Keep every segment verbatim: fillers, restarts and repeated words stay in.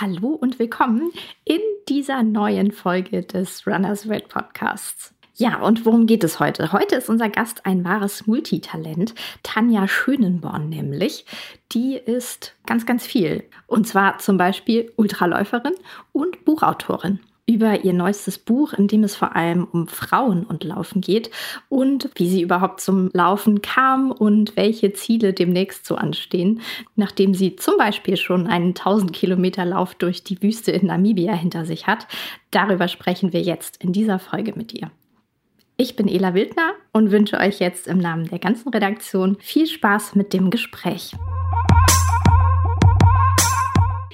Hallo und willkommen in dieser neuen Folge des Runner's World Podcasts. Ja, und worum geht es heute? Heute ist unser Gast ein wahres Multitalent, Tanja Schönenborn nämlich. Die ist ganz, ganz viel. Und zwar zum Beispiel Ultraläuferin und Buchautorin. Über ihr neuestes Buch, in dem es vor allem um Frauen und Laufen geht und wie sie überhaupt zum Laufen kam und welche Ziele demnächst so anstehen, nachdem sie zum Beispiel schon einen tausend Kilometer Lauf durch die Wüste in Namibia hinter sich hat. Darüber sprechen wir jetzt in dieser Folge mit ihr. Ich bin Ela Wildner und wünsche euch jetzt im Namen der ganzen Redaktion viel Spaß mit dem Gespräch.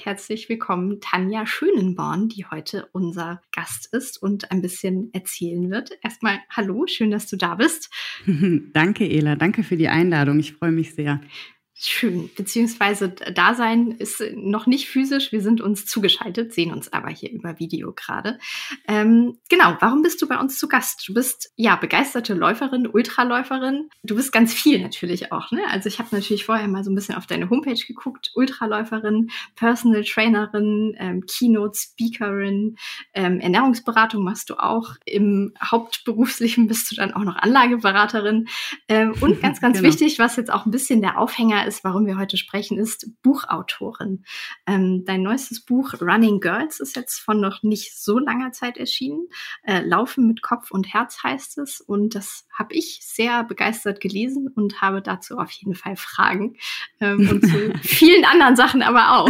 Herzlich willkommen Tanja Schönenborn, die heute unser Gast ist und ein bisschen erzählen wird. Erstmal hallo, schön, dass du da bist. Danke, Ela, danke für die Einladung. Ich freue mich sehr. Schön, beziehungsweise Dasein ist noch nicht physisch. Wir sind uns zugeschaltet, sehen uns aber hier über Video gerade. Ähm, genau, warum bist du bei uns zu Gast? Du bist ja begeisterte Läuferin, Ultraläuferin. Du bist ganz viel natürlich auch, ne? Also ich habe natürlich vorher mal so ein bisschen auf deine Homepage geguckt. Ultraläuferin, Personal Trainerin, ähm, Keynote Speakerin, ähm, Ernährungsberatung machst du auch. Im Hauptberuflichen bist du dann auch noch Anlageberaterin. Ähm, und ganz, ganz genau. Wichtig, was jetzt auch ein bisschen der Aufhänger ist, warum wir heute sprechen, ist Buchautorin. Ähm, dein neuestes Buch Running Girls ist jetzt von noch nicht so langer Zeit erschienen. Äh, Laufen mit Kopf und Herz heißt es, und das habe ich sehr begeistert gelesen und habe dazu auf jeden Fall Fragen ähm, und zu vielen anderen Sachen aber auch.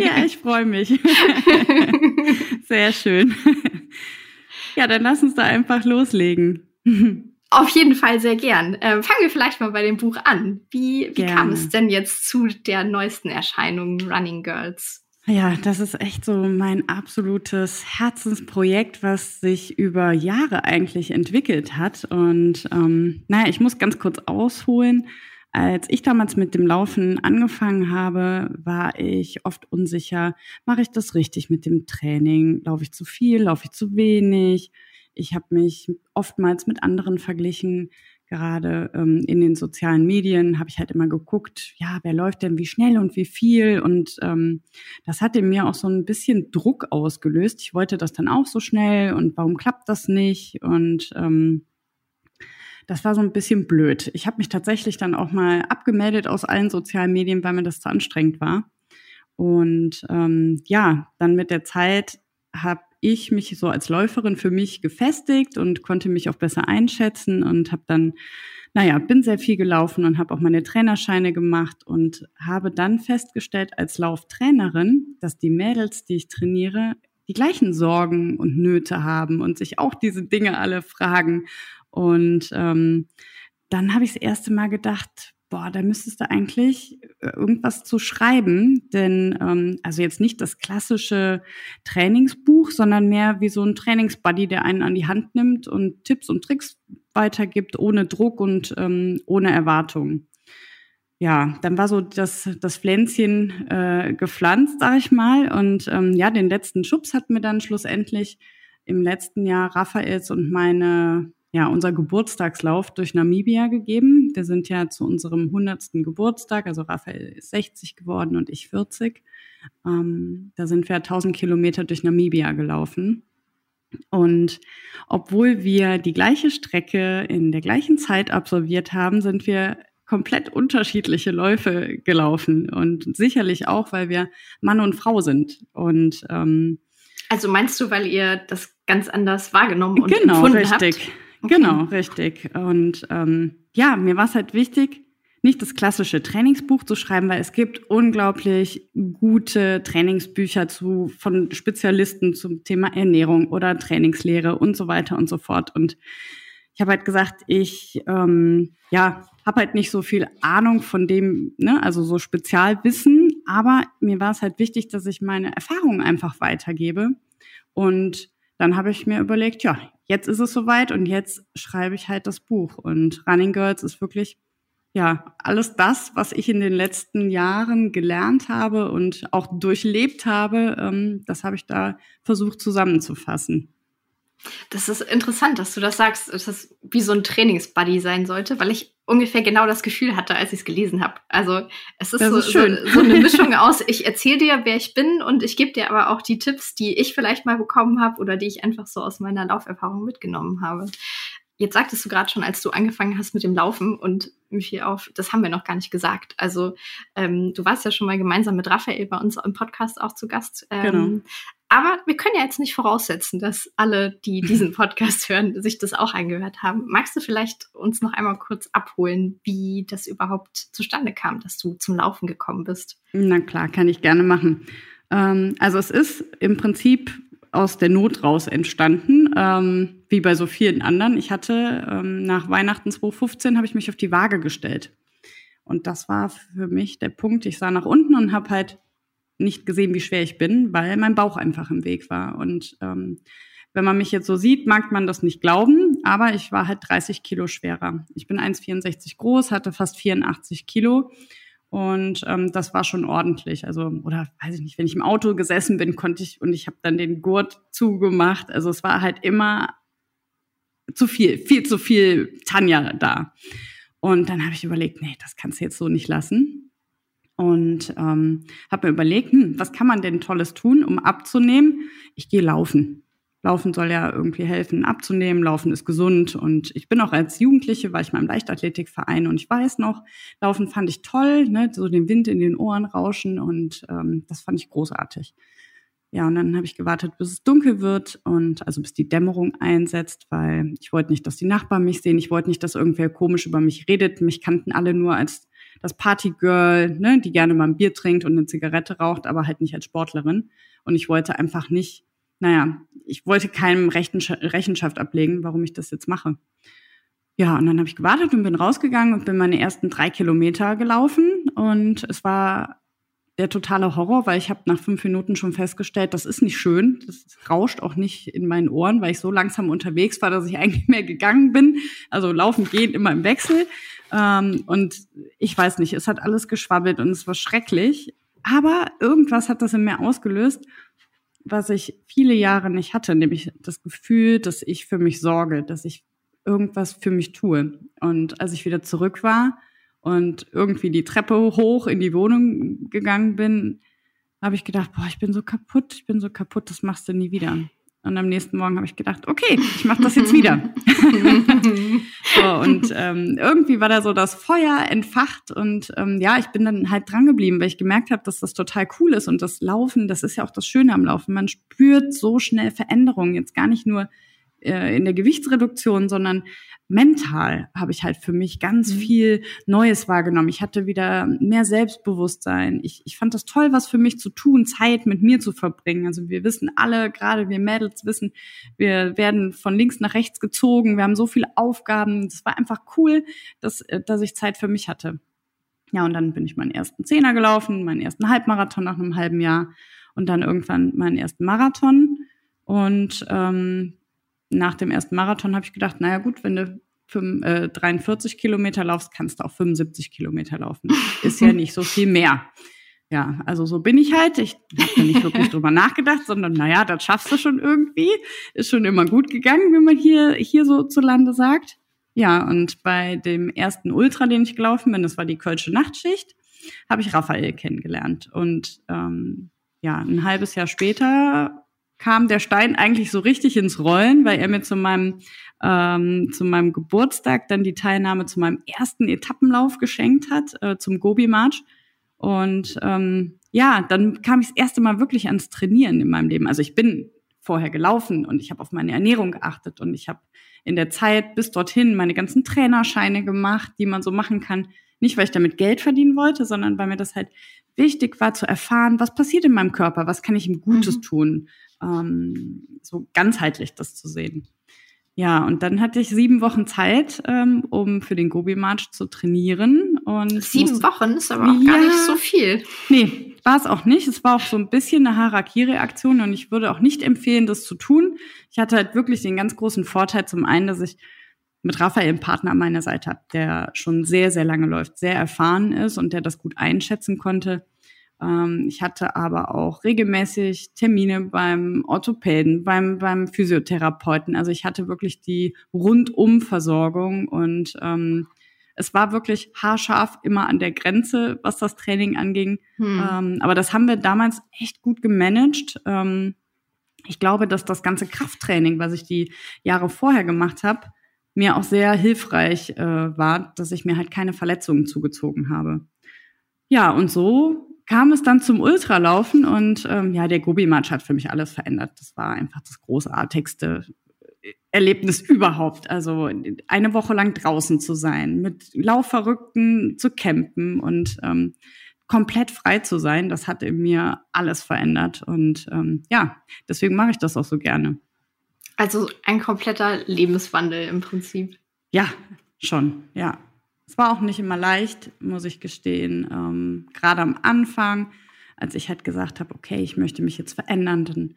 Ja, ich freue mich. Sehr schön. Ja, dann lass uns da einfach loslegen. Auf jeden Fall sehr gern. Ähm, fangen wir vielleicht mal bei dem Buch an. Wie, wie kam es denn jetzt zu der neuesten Erscheinung Running Girls? Ja, das ist echt so mein absolutes Herzensprojekt, was sich über Jahre eigentlich entwickelt hat. Und ähm, naja, ich muss ganz kurz ausholen. Als ich damals mit dem Laufen angefangen habe, war ich oft unsicher, mache ich das richtig mit dem Training? Laufe ich zu viel, laufe ich zu wenig? Ich habe mich oftmals mit anderen verglichen, gerade ähm, in den sozialen Medien habe ich halt immer geguckt, ja, wer läuft denn wie schnell und wie viel, und ähm, das hat in mir auch so ein bisschen Druck ausgelöst. Ich wollte das dann auch so schnell und warum klappt das nicht, und ähm, das war so ein bisschen blöd. Ich habe mich tatsächlich dann auch mal abgemeldet aus allen sozialen Medien, weil mir das zu anstrengend war, und ähm, ja, dann mit der Zeit habe ich mich so als Läuferin für mich gefestigt und konnte mich auch besser einschätzen und habe dann, naja, bin sehr viel gelaufen und habe auch meine Trainerscheine gemacht und habe dann festgestellt als Lauftrainerin, dass die Mädels, die ich trainiere, die gleichen Sorgen und Nöte haben und sich auch diese Dinge alle fragen. Und ähm, dann habe ich das erste Mal gedacht, boah, da müsstest du eigentlich irgendwas zu schreiben, denn ähm, also jetzt nicht das klassische Trainingsbuch, sondern mehr wie so ein Trainingsbuddy, der einen an die Hand nimmt und Tipps und Tricks weitergibt, ohne Druck und ähm, ohne Erwartung. Ja, dann war so das, das Pflänzchen äh, gepflanzt, sag ich mal, und ähm, ja, den letzten Schubs hatten wir dann schlussendlich im letzten Jahr Raphaels und meine... ja, unser Geburtstagslauf durch Namibia gegeben. Wir sind ja zu unserem hundertsten Geburtstag, also Raphael ist sechzig geworden und ich vierzig. Ähm, da sind wir tausend Kilometer durch Namibia gelaufen. Und obwohl wir die gleiche Strecke in der gleichen Zeit absolviert haben, sind wir komplett unterschiedliche Läufe gelaufen. Und sicherlich auch, weil wir Mann und Frau sind. Und ähm, also meinst du, weil ihr das ganz anders wahrgenommen und genau, empfunden richtig. habt? Genau, richtig. Okay. Genau, richtig. Und ähm, ja, mir war es halt wichtig, nicht das klassische Trainingsbuch zu schreiben, weil es gibt unglaublich gute Trainingsbücher zu von Spezialisten zum Thema Ernährung oder Trainingslehre und so weiter und so fort. Und ich habe halt gesagt, ich ähm, ja, habe halt nicht so viel Ahnung von dem, ne, also so Spezialwissen, aber mir war es halt wichtig, dass ich meine Erfahrungen einfach weitergebe. Und dann habe ich mir überlegt, ja, jetzt ist es soweit und jetzt schreibe ich halt das Buch. Und Running Girls ist wirklich, ja, alles das, was ich in den letzten Jahren gelernt habe und auch durchlebt habe, das habe ich da versucht zusammenzufassen. Das ist interessant, dass du das sagst, dass das wie so ein Trainingsbuddy sein sollte, weil ich ungefähr genau das Gefühl hatte, als ich es gelesen habe. Also es ist, so, ist schön. So, so eine Mischung aus, ich erzähle dir, wer ich bin und ich gebe dir aber auch die Tipps, die ich vielleicht mal bekommen habe oder die ich einfach so aus meiner Lauferfahrung mitgenommen habe. Jetzt sagtest du gerade schon, als du angefangen hast mit dem Laufen und mir fiel auf, das haben wir noch gar nicht gesagt. Also ähm, du warst ja schon mal gemeinsam mit Raphael bei uns im Podcast auch zu Gast. Ähm, genau. Aber wir können ja jetzt nicht voraussetzen, dass alle, die diesen Podcast hören, sich das auch angehört haben. Magst du vielleicht uns noch einmal kurz abholen, wie das überhaupt zustande kam, dass du zum Laufen gekommen bist? Na klar, kann ich gerne machen. Ähm, also es ist im Prinzip aus der Not raus entstanden, ähm, wie bei so vielen anderen. Ich hatte ähm, nach Weihnachten zwanzig fünfzehn habe ich mich auf die Waage gestellt. Und das war für mich der Punkt. Ich sah nach unten und habe halt nicht gesehen, wie schwer ich bin, weil mein Bauch einfach im Weg war. Und ähm, wenn man mich jetzt so sieht, mag man das nicht glauben, aber ich war halt dreißig Kilo schwerer. Ich bin eins Komma vierundsechzig groß, hatte fast vierundachtzig Kilo und ähm, das war schon ordentlich. Also, oder weiß ich nicht, wenn ich im Auto gesessen bin, konnte ich, und ich habe dann den Gurt zugemacht. Also es war halt immer zu viel, viel zu viel Tanja da. Und dann habe ich überlegt, nee, das kannst du jetzt so nicht lassen. Und ähm, habe mir überlegt, hm, was kann man denn Tolles tun, um abzunehmen? Ich gehe laufen. Laufen soll ja irgendwie helfen, abzunehmen. Laufen ist gesund. Und ich bin auch als Jugendliche, war ich mal im Leichtathletikverein. Und ich weiß noch, Laufen fand ich toll, ne? So den Wind in den Ohren rauschen. Und ähm, das fand ich großartig. Ja, und dann habe ich gewartet, bis es dunkel wird und also bis die Dämmerung einsetzt, weil ich wollte nicht, dass die Nachbarn mich sehen. Ich wollte nicht, dass irgendwer komisch über mich redet. Mich kannten alle nur als das Partygirl, ne, die gerne mal ein Bier trinkt und eine Zigarette raucht, aber halt nicht als Sportlerin. Und ich wollte einfach nicht, naja, ich wollte keinem Rechenschaft ablegen, warum ich das jetzt mache. Ja, und dann habe ich gewartet und bin rausgegangen und bin meine ersten drei Kilometer gelaufen. Und es war der totale Horror, weil ich habe nach fünf Minuten schon festgestellt, das ist nicht schön, das rauscht auch nicht in meinen Ohren, weil ich so langsam unterwegs war, dass ich eigentlich mehr gegangen bin. Also laufen, gehen, immer im Wechsel. Ähm, und ich weiß nicht, es hat alles geschwabbelt und es war schrecklich. Aber irgendwas hat das in mir ausgelöst, was ich viele Jahre nicht hatte, nämlich das Gefühl, dass ich für mich sorge, dass ich irgendwas für mich tue. Und als ich wieder zurück war, und irgendwie die Treppe hoch in die Wohnung gegangen bin, habe ich gedacht, boah, ich bin so kaputt, ich bin so kaputt, das machst du nie wieder. Und am nächsten Morgen habe ich gedacht, okay, ich mache das jetzt wieder. So, und ähm, irgendwie war da so das Feuer entfacht und ähm, ja, ich bin dann halt dran geblieben, weil ich gemerkt habe, dass das total cool ist und das Laufen, das ist ja auch das Schöne am Laufen, man spürt so schnell Veränderungen, jetzt gar nicht nur in der Gewichtsreduktion, sondern mental habe ich halt für mich ganz viel Neues wahrgenommen. Ich hatte wieder mehr Selbstbewusstsein. Ich, ich fand das toll, was für mich zu tun, Zeit mit mir zu verbringen. Also wir wissen alle, gerade wir Mädels wissen, wir werden von links nach rechts gezogen. Wir haben so viele Aufgaben. Das war einfach cool, dass, dass ich Zeit für mich hatte. Ja, und dann bin ich meinen ersten Zehner gelaufen, meinen ersten Halbmarathon nach einem halben Jahr und dann irgendwann meinen ersten Marathon. Und ähm, nach dem ersten Marathon habe ich gedacht, naja gut, wenn du dreiundvierzig Kilometer laufst, kannst du auch fünfundsiebzig Kilometer laufen. Ist ja nicht so viel mehr. Ja, also so bin ich halt. Ich habe da nicht wirklich drüber nachgedacht, sondern naja, das schaffst du schon irgendwie. Ist schon immer gut gegangen, wenn man hier, hier so zu Lande sagt. Ja, und bei dem ersten Ultra, den ich gelaufen bin, das war die Kölsche Nachtschicht, habe ich Raphael kennengelernt. Und ähm, ja, ein halbes Jahr später kam der Stein eigentlich so richtig ins Rollen, weil er mir zu meinem, ähm, zu meinem Geburtstag dann die Teilnahme zu meinem ersten Etappenlauf geschenkt hat, äh, zum Gobi March. Und ähm, ja, dann kam ich das erste Mal wirklich ans Trainieren in meinem Leben. Also ich bin vorher gelaufen und ich habe auf meine Ernährung geachtet und ich habe in der Zeit bis dorthin meine ganzen Trainerscheine gemacht, die man so machen kann. Nicht, weil ich damit Geld verdienen wollte, sondern weil mir das halt wichtig war zu erfahren, was passiert in meinem Körper, was kann ich ihm Gutes mhm. tun, ähm, so ganzheitlich das zu sehen. Ja, und dann hatte ich sieben Wochen Zeit, ähm, um für den Gobi March zu trainieren. Und sieben musste, Wochen ist aber auch ja, gar nicht so viel. Nee, war es auch nicht. Es war auch so ein bisschen eine Harakiri-Aktion und ich würde auch nicht empfehlen, das zu tun. Ich hatte halt wirklich den ganz großen Vorteil, zum einen, dass ich mit Raphael einen Partner an meiner Seite habe, der schon sehr, sehr lange läuft, sehr erfahren ist und der das gut einschätzen konnte, Ähm, ich hatte aber auch regelmäßig Termine beim Orthopäden, beim, beim Physiotherapeuten. Also ich hatte wirklich die Rundumversorgung und ähm, es war wirklich haarscharf immer an der Grenze, was das Training anging. Hm. Ähm, aber das haben wir damals echt gut gemanagt. Ähm, ich glaube, dass das ganze Krafttraining, was ich die Jahre vorher gemacht habe, mir auch sehr hilfreich äh, war, dass ich mir halt keine Verletzungen zugezogen habe. Ja, und so kam es dann zum Ultralaufen und ähm, ja, der Gobi March hat für mich alles verändert. Das war einfach das großartigste Erlebnis überhaupt. Also eine Woche lang draußen zu sein, mit Laufverrückten zu campen und ähm, komplett frei zu sein, das hat in mir alles verändert. Und ähm, ja, deswegen mache ich das auch so gerne. Also ein kompletter Lebenswandel im Prinzip. Ja, schon, ja. Es war auch nicht immer leicht, muss ich gestehen. Ähm, gerade am Anfang, als ich halt gesagt habe, okay, ich möchte mich jetzt verändern, dann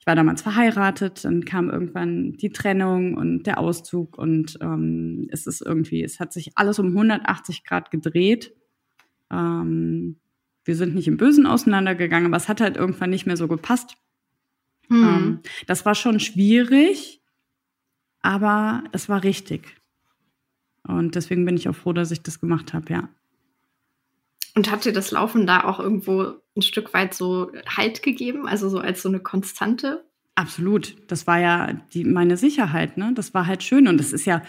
ich war damals verheiratet, dann kam irgendwann die Trennung und der Auszug und ähm, es ist irgendwie, es hat sich alles um hundertachtzig Grad gedreht. Ähm, wir sind nicht im Bösen auseinandergegangen, aber es hat halt irgendwann nicht mehr so gepasst. Hm. Ähm, das war schon schwierig, aber es war richtig. Und deswegen bin ich auch froh, dass ich das gemacht habe, ja. Und hat dir das Laufen da auch irgendwo ein Stück weit so Halt gegeben, also so als so eine Konstante? Absolut. Das war ja die, meine Sicherheit, ne? Das war halt schön. Und das ist ja,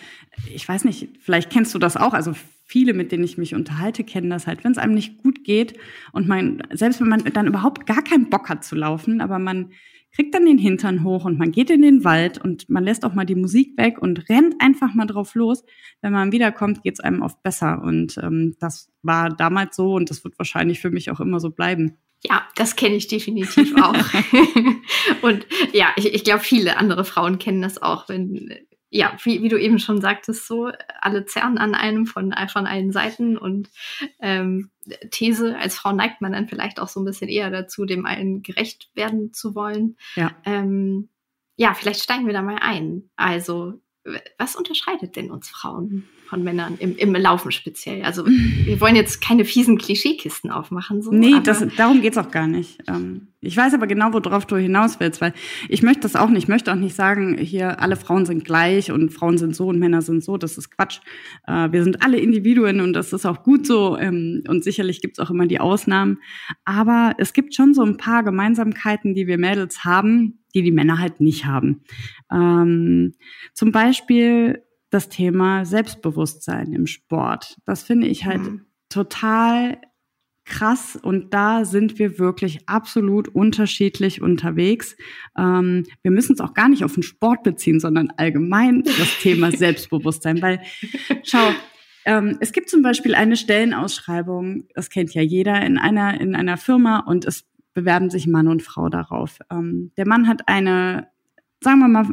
ich weiß nicht, vielleicht kennst du das auch, also viele, mit denen ich mich unterhalte, kennen das halt, wenn es einem nicht gut geht und man, selbst wenn man dann überhaupt gar keinen Bock hat zu laufen, aber man kriegt dann den Hintern hoch und man geht in den Wald und man lässt auch mal die Musik weg und rennt einfach mal drauf los. Wenn man wiederkommt, geht es einem oft besser und ähm, das war damals so und das wird wahrscheinlich für mich auch immer so bleiben. Ja, das kenne ich definitiv auch. Und ja, ich, ich glaube, viele andere Frauen kennen das auch, wenn... Ja, wie, wie du eben schon sagtest, so alle zerren an einem von, von allen Seiten und ähm, These, als Frau neigt man dann vielleicht auch so ein bisschen eher dazu, dem allen gerecht werden zu wollen. Ja, ähm, ja, vielleicht steigen wir da mal ein. Also, was unterscheidet denn uns Frauen von Männern im, im Laufen speziell? Also, wir wollen jetzt keine fiesen Klischeekisten aufmachen. So, nee, das, darum geht's auch gar nicht. Ähm Ich weiß aber genau, worauf du hinaus willst, weil ich möchte das auch nicht. Ich möchte auch nicht sagen, hier alle Frauen sind gleich und Frauen sind so und Männer sind so. Das ist Quatsch. Äh, wir sind alle Individuen und das ist auch gut so. Ähm, und sicherlich gibt es auch immer die Ausnahmen. Aber es gibt schon so ein paar Gemeinsamkeiten, die wir Mädels haben, die die Männer halt nicht haben. Ähm, zum Beispiel das Thema Selbstbewusstsein im Sport. Das finde ich halt mhm. total krass und da sind wir wirklich absolut unterschiedlich unterwegs. Ähm, wir müssen es auch gar nicht auf den Sport beziehen, sondern allgemein das Thema Selbstbewusstsein, weil schau, ähm, es gibt zum Beispiel eine Stellenausschreibung, das kennt ja jeder, in einer in einer Firma und es bewerben sich Mann und Frau darauf. Ähm, der Mann hat eine, sagen wir mal,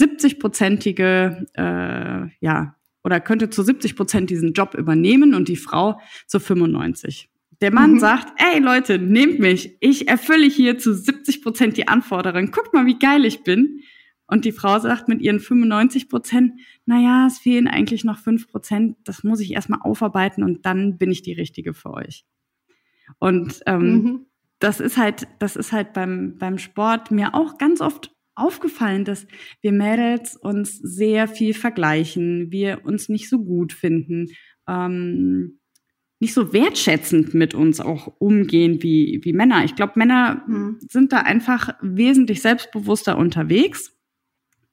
siebzigprozentige äh, ja oder könnte zu siebzig Prozent diesen Job übernehmen und die Frau zu fünfundneunzig Prozent. Der Mann mhm. sagt, ey Leute, nehmt mich, ich erfülle hier zu siebzig Prozent die Anforderungen, guckt mal, wie geil ich bin. Und die Frau sagt mit ihren fünfundneunzig Prozent, naja, es fehlen eigentlich noch fünf Prozent, das muss ich erstmal aufarbeiten und dann bin ich die Richtige für euch. Und ähm, mhm. das ist halt, das ist halt beim, beim Sport mir auch ganz oft aufgefallen, dass wir Mädels uns sehr viel vergleichen, wir uns nicht so gut finden, ähm, nicht so wertschätzend mit uns auch umgehen wie, wie Männer. Ich glaube, Männer mhm. sind da einfach wesentlich selbstbewusster unterwegs.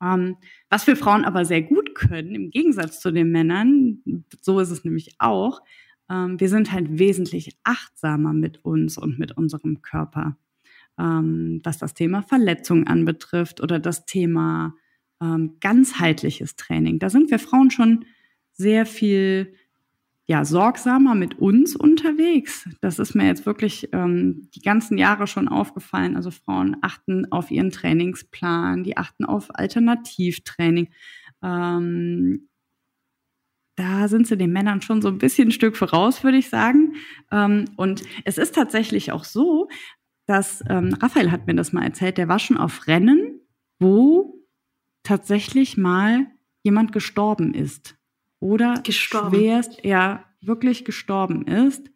Ähm, was wir Frauen aber sehr gut können, im Gegensatz zu den Männern, so ist es nämlich auch, ähm, wir sind halt wesentlich achtsamer mit uns und mit unserem Körper. Ähm, was das Thema Verletzung anbetrifft oder das Thema ähm, ganzheitliches Training. Da sind wir Frauen schon sehr viel ja, sorgsamer mit uns unterwegs. Das ist mir jetzt wirklich ähm, die ganzen Jahre schon aufgefallen. Also Frauen achten auf ihren Trainingsplan, die achten auf Alternativtraining. Ähm, da sind sie den Männern schon so ein bisschen ein Stück voraus, würde ich sagen. Ähm, und es ist tatsächlich auch so, dass, ähm, Raphael hat mir das mal erzählt, der war schon auf Rennen, wo tatsächlich mal jemand gestorben ist. Oder gestorben. schwerst, ja, wirklich gestorben ist,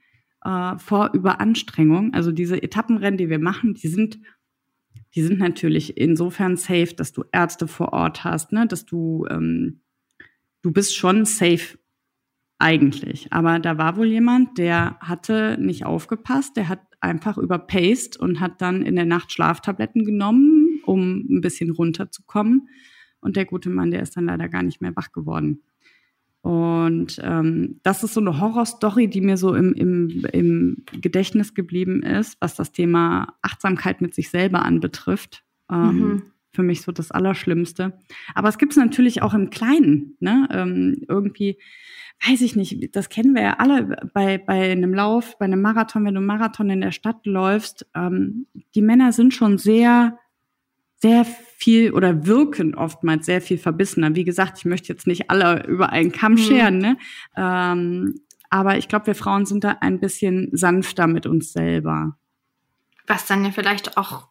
äh, vor Überanstrengung. Also diese Etappenrennen, die wir machen, die sind die sind natürlich insofern safe, dass du Ärzte vor Ort hast, ne? Dass du, ähm, du bist schon safe eigentlich. Aber da war wohl jemand, der hatte nicht aufgepasst, der hat einfach überpaced und hat dann in der Nacht Schlaftabletten genommen, um ein bisschen runterzukommen. Und der gute Mann, der ist dann leider gar nicht mehr wach geworden. Und ähm, das ist so eine Horrorstory, die mir so im, im, im Gedächtnis geblieben ist, was das Thema Achtsamkeit mit sich selber anbetrifft. Ähm, mhm. Für mich so das Allerschlimmste. Aber es gibt es natürlich auch im Kleinen. Ne? Ähm, irgendwie, weiß ich nicht, das kennen wir ja alle bei, bei einem Lauf, bei einem Marathon, wenn du einen Marathon in der Stadt läufst. Ähm, die Männer sind schon sehr... sehr viel oder wirken oftmals sehr viel verbissener. Wie gesagt, ich möchte jetzt nicht alle über einen Kamm scheren, ne? Ähm, aber ich glaube, wir Frauen sind da ein bisschen sanfter mit uns selber. Was dann ja vielleicht auch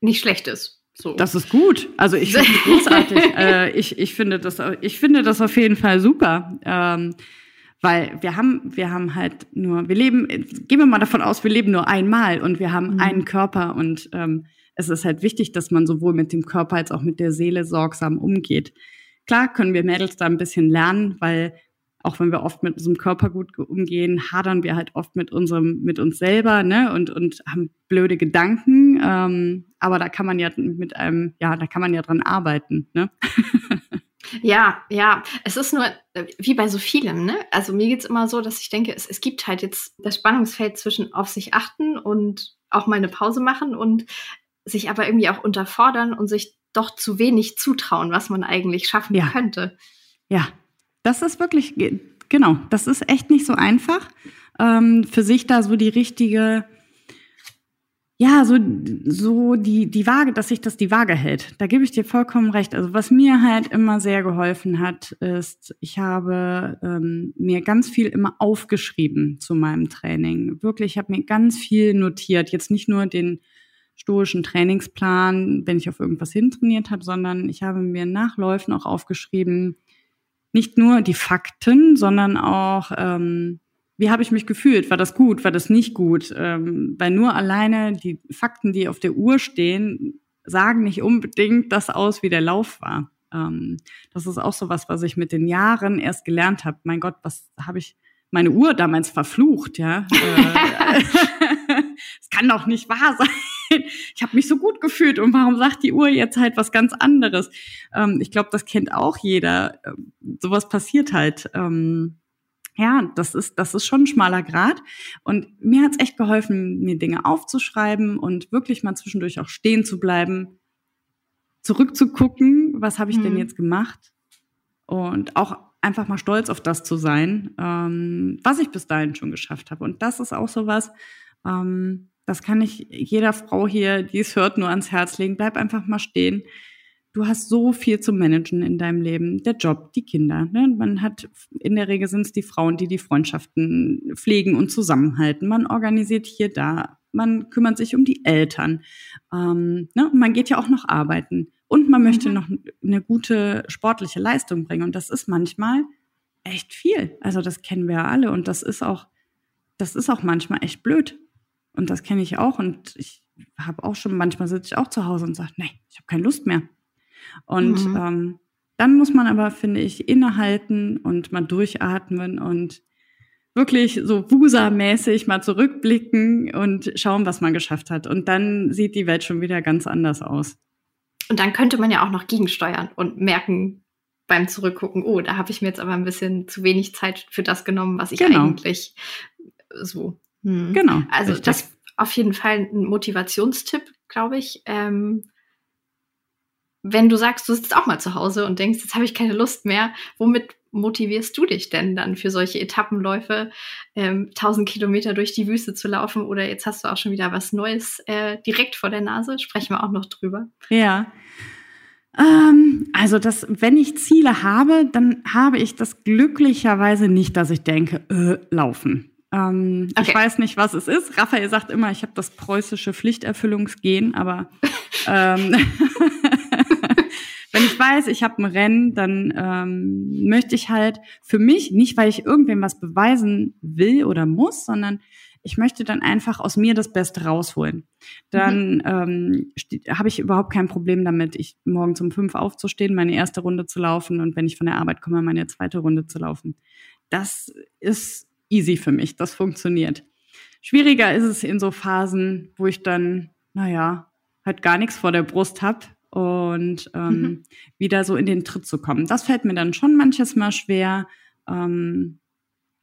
nicht schlecht ist. So. Das ist gut. Also ich finde es großartig. Äh, ich, ich, finde das, ich finde das auf jeden Fall super. Ähm, Weil wir haben, wir haben halt nur, wir leben, gehen wir mal davon aus, wir leben nur einmal und wir haben mhm. einen Körper und ähm, es ist halt wichtig, dass man sowohl mit dem Körper als auch mit der Seele sorgsam umgeht. Klar können wir Mädels da ein bisschen lernen, weil auch wenn wir oft mit unserem Körper gut umgehen, hadern wir halt oft mit unserem, mit uns selber, ne, und und haben blöde Gedanken. Ähm, aber da kann man ja mit einem, ja, da kann man ja dran arbeiten, ne? Ja, ja, es ist nur wie bei so vielem, ne? Also mir geht's immer so, dass ich denke, es, es gibt halt jetzt das Spannungsfeld zwischen auf sich achten und auch mal eine Pause machen und sich aber irgendwie auch unterfordern und sich doch zu wenig zutrauen, was man eigentlich schaffen ja. könnte. Ja, das ist wirklich, genau, das ist echt nicht so einfach, ähm, für sich da so die richtige... Ja, so, so die, die Waage, dass sich das die Waage hält. Da gebe ich dir vollkommen recht. Also was mir halt immer sehr geholfen hat, ist, ich habe ähm, mir ganz viel immer aufgeschrieben zu meinem Training. Wirklich, ich habe mir ganz viel notiert. Jetzt nicht nur den stoischen Trainingsplan, wenn ich auf irgendwas hintrainiert habe, sondern ich habe mir nach Läufen auch aufgeschrieben, nicht nur die Fakten, sondern auch... Ähm, wie habe ich mich gefühlt? War das gut? War das nicht gut? Ähm, weil nur alleine die Fakten, die auf der Uhr stehen, sagen nicht unbedingt das aus, wie der Lauf war. Ähm, das ist auch so was, was ich mit den Jahren erst gelernt habe. Mein Gott, was habe ich meine Uhr damals verflucht, ja? Es kann doch nicht wahr sein. Ich habe mich so gut gefühlt und warum sagt die Uhr jetzt halt was ganz anderes? Ähm, ich glaube, das kennt auch jeder. Ähm, sowas passiert halt. Ähm, Ja, das ist das ist schon ein schmaler Grat und mir hat's echt geholfen, mir Dinge aufzuschreiben und wirklich mal zwischendurch auch stehen zu bleiben, zurückzugucken, was habe ich mhm. denn jetzt gemacht und auch einfach mal stolz auf das zu sein, ähm, was ich bis dahin schon geschafft habe. Und das ist auch sowas, ähm, das kann ich jeder Frau hier, die es hört, nur ans Herz legen. Bleib einfach mal stehen. Du hast so viel zu managen in deinem Leben. Der Job, die Kinder. Ne? Man hat, in der Regel sind es die Frauen, die die Freundschaften pflegen und zusammenhalten. Man organisiert hier, da. Man kümmert sich um die Eltern. Ähm, ne? Man geht ja auch noch arbeiten. Und man mhm. möchte noch eine gute sportliche Leistung bringen. Und das ist manchmal echt viel. Also das kennen wir ja alle. Und das ist auch, das ist auch manchmal echt blöd. Und das kenne ich auch. Und ich habe auch schon, manchmal sitze ich auch zu Hause und sage, nee, ich habe keine Lust mehr. Und mhm. ähm, dann muss man aber, finde ich, innehalten und mal durchatmen und wirklich so Wusa-mäßig mal zurückblicken und schauen, was man geschafft hat. Und dann sieht die Welt schon wieder ganz anders aus. Und dann könnte man ja auch noch gegensteuern und merken beim Zurückgucken, oh, da habe ich mir jetzt aber ein bisschen zu wenig Zeit für das genommen, was ich genau. eigentlich so. Hm. Genau. Also richtig. Das auf jeden Fall ein Motivationstipp, glaube ich. Ähm, Wenn du sagst, du sitzt auch mal zu Hause und denkst, jetzt habe ich keine Lust mehr, womit motivierst du dich denn dann für solche Etappenläufe, ähm, tausend Kilometer durch die Wüste zu laufen oder jetzt hast du auch schon wieder was Neues äh, direkt vor der Nase? Sprechen wir auch noch drüber. Ja, ähm, also das, wenn ich Ziele habe, dann habe ich das glücklicherweise nicht, dass ich denke, äh, laufen. Ähm, okay. Ich weiß nicht, was es ist. Raphael sagt immer, ich habe das preußische Pflichterfüllungsgen, aber ähm, Wenn ich weiß, ich habe ein Rennen, dann ähm, möchte ich halt für mich, nicht weil ich irgendwem was beweisen will oder muss, sondern ich möchte dann einfach aus mir das Beste rausholen. Dann mhm. ähm, st- habe ich überhaupt kein Problem damit, ich morgens um fünf aufzustehen, meine erste Runde zu laufen und wenn ich von der Arbeit komme, meine zweite Runde zu laufen. Das ist easy für mich, das funktioniert. Schwieriger ist es in so Phasen, wo ich dann, naja, halt gar nichts vor der Brust habe und ähm, mhm. wieder so in den Tritt zu kommen. Das fällt mir dann schon manches Mal schwer. Ähm,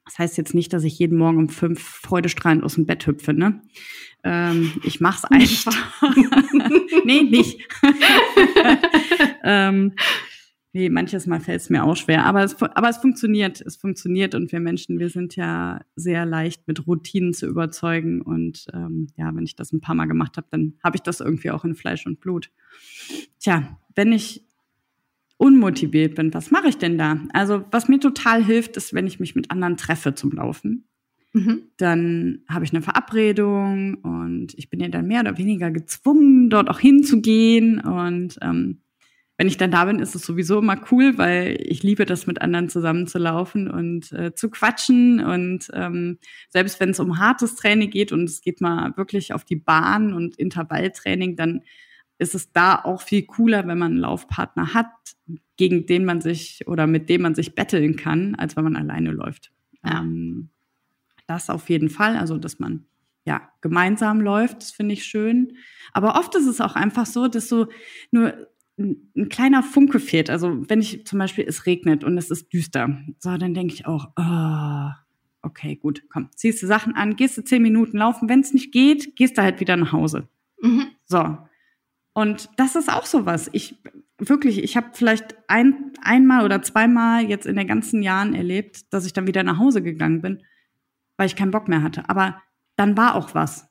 Das heißt jetzt nicht, dass ich jeden Morgen um fünf freudestrahlend aus dem Bett hüpfe, ne? Ähm, ich mach's einfach. nee, nicht. ähm, nee, manches Mal fällt's mir auch schwer. Aber es, aber es funktioniert. Es funktioniert. Und wir Menschen, wir sind ja sehr leicht mit Routinen zu überzeugen. Und ähm, ja, wenn ich das ein paar Mal gemacht habe, dann habe ich das irgendwie auch in Fleisch und Blut. Tja, wenn ich unmotiviert bin, was mache ich denn da? Also was mir total hilft, ist, wenn ich mich mit anderen treffe zum Laufen. Mhm. Dann habe ich eine Verabredung und ich bin ja dann mehr oder weniger gezwungen, dort auch hinzugehen. Und ähm, wenn ich dann da bin, ist es sowieso immer cool, weil ich liebe das, mit anderen zusammen zu laufen und äh, zu quatschen. Und ähm, selbst wenn es um hartes Training geht und es geht mal wirklich auf die Bahn und Intervalltraining, dann ist es da auch viel cooler, wenn man einen Laufpartner hat, gegen den man sich oder mit dem man sich betteln kann, als wenn man alleine läuft. Ja. Ähm, das auf jeden Fall, also dass man ja gemeinsam läuft, das finde ich schön. Aber oft ist es auch einfach so, dass so nur ein, ein kleiner Funke fehlt. Also wenn ich zum Beispiel, es regnet und es ist düster, so dann denke ich auch, oh, okay, gut, komm, ziehst du Sachen an, gehst du zehn Minuten laufen, wenn es nicht geht, gehst du halt wieder nach Hause. Mhm. So. Und das ist auch sowas. Ich wirklich, ich habe vielleicht ein, einmal oder zweimal jetzt in den ganzen Jahren erlebt, dass ich dann wieder nach Hause gegangen bin, weil ich keinen Bock mehr hatte. Aber dann war auch was.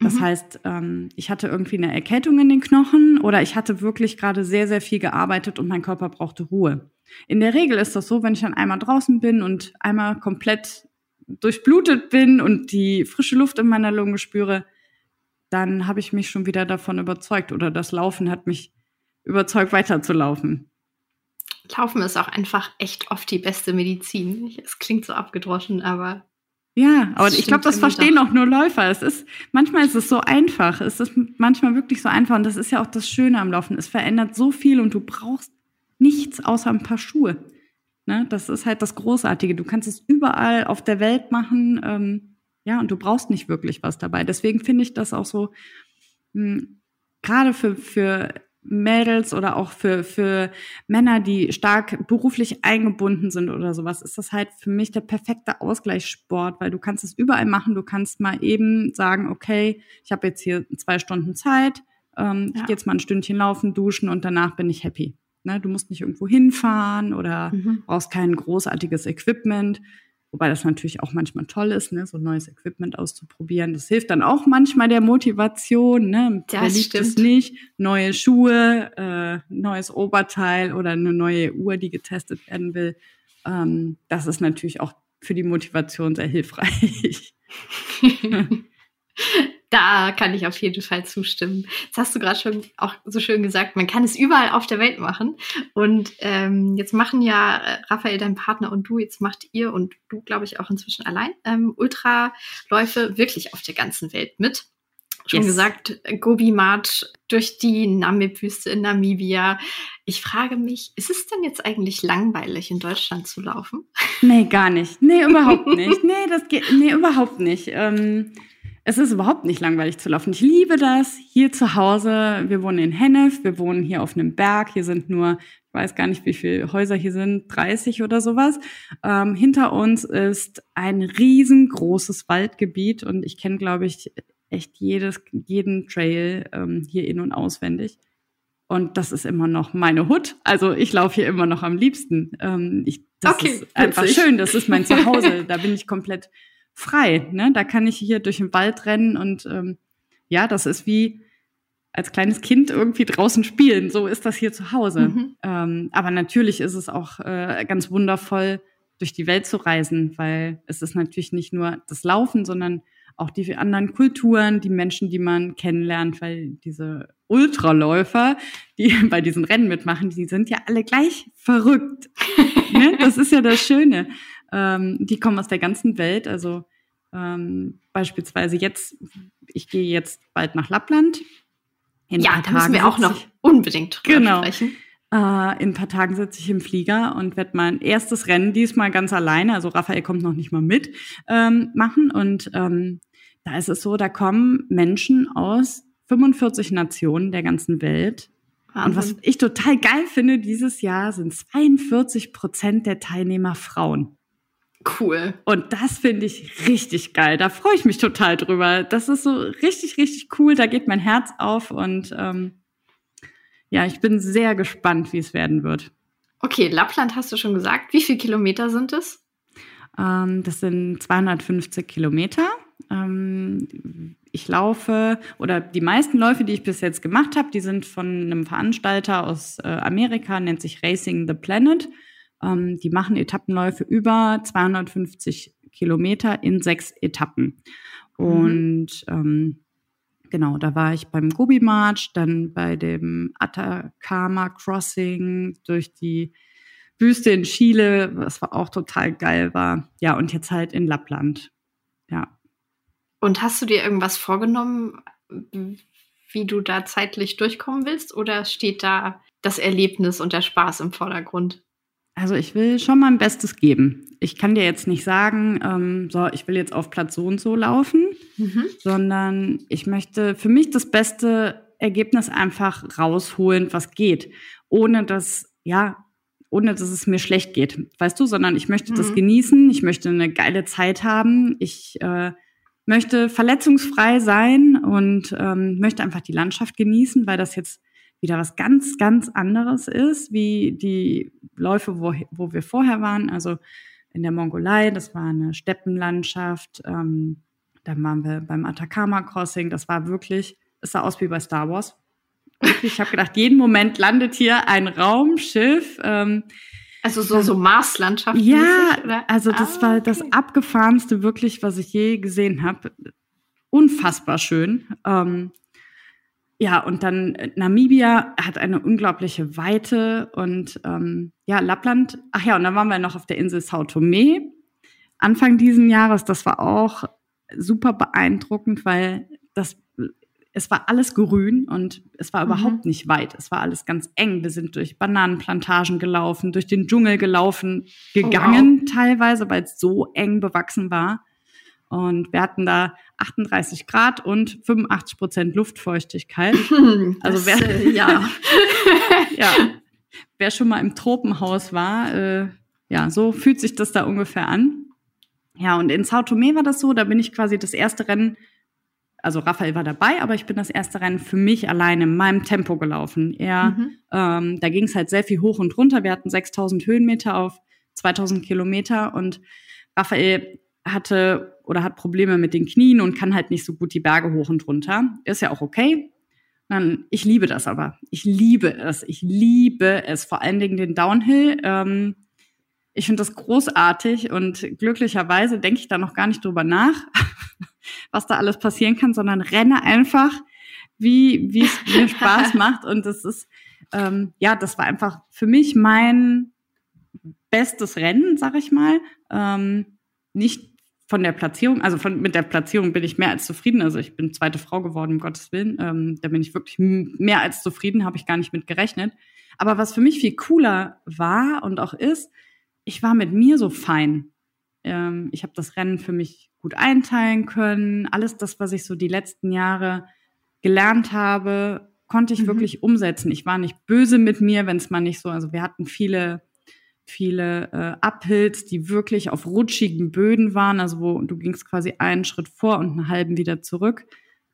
Das mhm. heißt, ähm, ich hatte irgendwie eine Erkältung in den Knochen oder ich hatte wirklich gerade sehr, sehr viel gearbeitet und mein Körper brauchte Ruhe. In der Regel ist das so, wenn ich dann einmal draußen bin und einmal komplett durchblutet bin und die frische Luft in meiner Lunge spüre, dann habe ich mich schon wieder davon überzeugt oder das Laufen hat mich überzeugt, weiterzulaufen. Laufen ist auch einfach echt oft die beste Medizin. Es klingt so abgedroschen, aber... Ja, aber ich glaube, das verstehen auch nur Läufer. Es ist, manchmal ist es so einfach. Es ist manchmal wirklich so einfach und das ist ja auch das Schöne am Laufen. Es verändert so viel und du brauchst nichts außer ein paar Schuhe. Ne? Das ist halt das Großartige. Du kannst es überall auf der Welt machen, ähm, ja, und du brauchst nicht wirklich was dabei. Deswegen finde ich das auch so, mh, gerade für, für Mädels oder auch für, für Männer, die stark beruflich eingebunden sind oder sowas, ist das halt für mich der perfekte Ausgleichssport, weil du kannst es überall machen. Du kannst mal eben sagen, okay, ich habe jetzt hier zwei Stunden Zeit, ähm, ja. ich gehe jetzt mal ein Stündchen laufen, duschen und danach bin ich happy. Ne? Du musst nicht irgendwo hinfahren oder mhm. brauchst kein großartiges Equipment. Wobei das natürlich auch manchmal toll ist, ne, so neues Equipment auszuprobieren. Das hilft dann auch manchmal der Motivation. Ne? Da liegt es nicht. Neue Schuhe, äh, neues Oberteil oder eine neue Uhr, die getestet werden will. Ähm, das ist natürlich auch für die Motivation sehr hilfreich. Da kann ich auf jeden Fall zustimmen. Das hast du gerade schon auch so schön gesagt, man kann es überall auf der Welt machen. Und ähm, jetzt machen ja Raphael, dein Partner und du, jetzt macht ihr und du, glaube ich, auch inzwischen allein, ähm, Ultraläufe wirklich auf der ganzen Welt mit. Schon yes. gesagt, Gobi March durch die Namib-Wüste in Namibia. Ich frage mich, ist es denn jetzt eigentlich langweilig, in Deutschland zu laufen? Nee, gar nicht. Nee, überhaupt nicht. Nee, das geht, nee, überhaupt nicht. Ähm, Es ist überhaupt nicht langweilig zu laufen. Ich liebe das. Hier zu Hause, wir wohnen in Hennef, wir wohnen hier auf einem Berg. Hier sind nur, ich weiß gar nicht, wie viele Häuser hier sind, dreißig oder sowas. Ähm, hinter uns ist ein riesengroßes Waldgebiet und ich kenne, glaube ich, echt jedes, jeden Trail ähm, hier in- und auswendig. Und das ist immer noch meine Hut. Also ich laufe hier immer noch am liebsten. Ähm, ich, das okay, ist einfach witzig. Schön, das ist mein Zuhause. Da bin ich komplett... frei, ne? Da kann ich hier durch den Wald rennen und ähm, ja, das ist wie als kleines Kind irgendwie draußen spielen. So ist das hier zu Hause. Mhm. Ähm, aber natürlich ist es auch äh, ganz wundervoll, durch die Welt zu reisen, weil es ist natürlich nicht nur das Laufen, sondern auch die anderen Kulturen, die Menschen, die man kennenlernt, weil diese Ultraläufer, die bei diesen Rennen mitmachen, die sind ja alle gleich verrückt. Ne? Das ist ja das Schöne. Ähm, die kommen aus der ganzen Welt. Also ähm, beispielsweise jetzt, ich gehe jetzt bald nach Lappland. In ja, da müssen wir auch noch unbedingt drüber genau. sprechen. Uh, in ein paar Tagen sitze ich im Flieger und werde mein erstes Rennen diesmal ganz alleine, also Raphael kommt noch nicht mal mit, ähm, machen. Und ähm, da ist es so, da kommen Menschen aus fünfundvierzig Nationen der ganzen Welt. Wahnsinn. Und was ich total geil finde, dieses Jahr sind zweiundvierzig Prozent der Teilnehmer Frauen. Cool. Und das finde ich richtig geil. Da freue ich mich total drüber. Das ist so richtig, richtig cool. Da geht mein Herz auf und ähm, ja, ich bin sehr gespannt, wie es werden wird. Okay, Lappland hast du schon gesagt. Wie viele Kilometer sind es? Ähm, das sind zweihundertfünfzig Kilometer. Ähm, ich laufe, oder die meisten Läufe, die ich bis jetzt gemacht habe, die sind von einem Veranstalter aus äh, Amerika, nennt sich Racing the Planet. Ähm, die machen Etappenläufe über zweihundertfünfzig Kilometer in sechs Etappen. Und mhm. ähm, genau, da war ich beim Gobi March, dann bei dem Atacama Crossing durch die Wüste in Chile, was auch total geil war. Ja, und jetzt halt in Lappland. Ja. Und hast du dir irgendwas vorgenommen, wie du da zeitlich durchkommen willst? Oder steht da das Erlebnis und der Spaß im Vordergrund? Also ich will schon mein Bestes geben. Ich kann dir jetzt nicht sagen, ähm, so, ich will jetzt auf Platz so und so laufen, mhm. sondern ich möchte für mich das beste Ergebnis einfach rausholen, was geht, ohne dass, ja, ohne dass es mir schlecht geht, weißt du, sondern ich möchte mhm. das genießen, ich möchte eine geile Zeit haben, ich äh, möchte verletzungsfrei sein und ähm, möchte einfach die Landschaft genießen, weil das jetzt wieder was ganz, ganz anderes ist, wie die Läufe, wo, wo wir vorher waren. Also in der Mongolei, das war eine Steppenlandschaft. Ähm, dann waren wir beim Atacama Crossing. Das war wirklich, es sah aus wie bei Star Wars. Ich habe gedacht, jeden Moment landet hier ein Raumschiff. Ähm, also so, so Marslandschaften? Ja, oder? Also das ah, war okay. das Abgefahrenste wirklich, was ich je gesehen habe. Unfassbar schön. Ähm, Ja, und dann Namibia hat eine unglaubliche Weite und ähm, ja, Lappland. Ach ja, und dann waren wir noch auf der Insel Sao Tomé Anfang diesen Jahres. Das war auch super beeindruckend, weil das es war alles grün und es war mhm. überhaupt nicht weit. Es war alles ganz eng. Wir sind durch Bananenplantagen gelaufen, durch den Dschungel gelaufen, gegangen oh, wow. teilweise, weil es so eng bewachsen war. Und wir hatten da achtunddreißig Grad und fünfundachtzig Prozent Luftfeuchtigkeit. Also wer, das, äh, ja. ja, wer schon mal im Tropenhaus war, äh, ja, so fühlt sich das da ungefähr an. Ja, und in Sao Tomé war das so, da bin ich quasi das erste Rennen, also Raphael war dabei, aber ich bin das erste Rennen für mich alleine in meinem Tempo gelaufen. Er, mhm. ähm, da ging es halt sehr viel hoch und runter. Wir hatten sechstausend Höhenmeter auf zweitausend Kilometer und Raphael hatte oder hat Probleme mit den Knien und kann halt nicht so gut die Berge hoch und runter. Ist ja auch okay. Dann, ich liebe das aber. Ich liebe es. Ich liebe es. Vor allen Dingen den Downhill. Ähm, ich finde das großartig und glücklicherweise denke ich da noch gar nicht drüber nach, was da alles passieren kann, sondern renne einfach, wie wie es mir Spaß macht. Und das ist, ähm, ja, das war einfach für mich mein bestes Rennen, sag ich mal. Ähm, nicht von der Platzierung, also von, mit der Platzierung bin ich mehr als zufrieden. Also ich bin zweite Frau geworden, um Gottes Willen. Ähm, da bin ich wirklich m- mehr als zufrieden, habe ich gar nicht mit gerechnet. Aber was für mich viel cooler war und auch ist, ich war mit mir so fein. Ähm, ich habe das Rennen für mich gut einteilen können. Alles das, was ich so die letzten Jahre gelernt habe, konnte ich mhm. wirklich umsetzen. Ich war nicht böse mit mir, wenn es mal nicht so, also wir hatten viele viele äh, Uphills, die wirklich auf rutschigen Böden waren, also wo du gingst quasi einen Schritt vor und einen halben wieder zurück,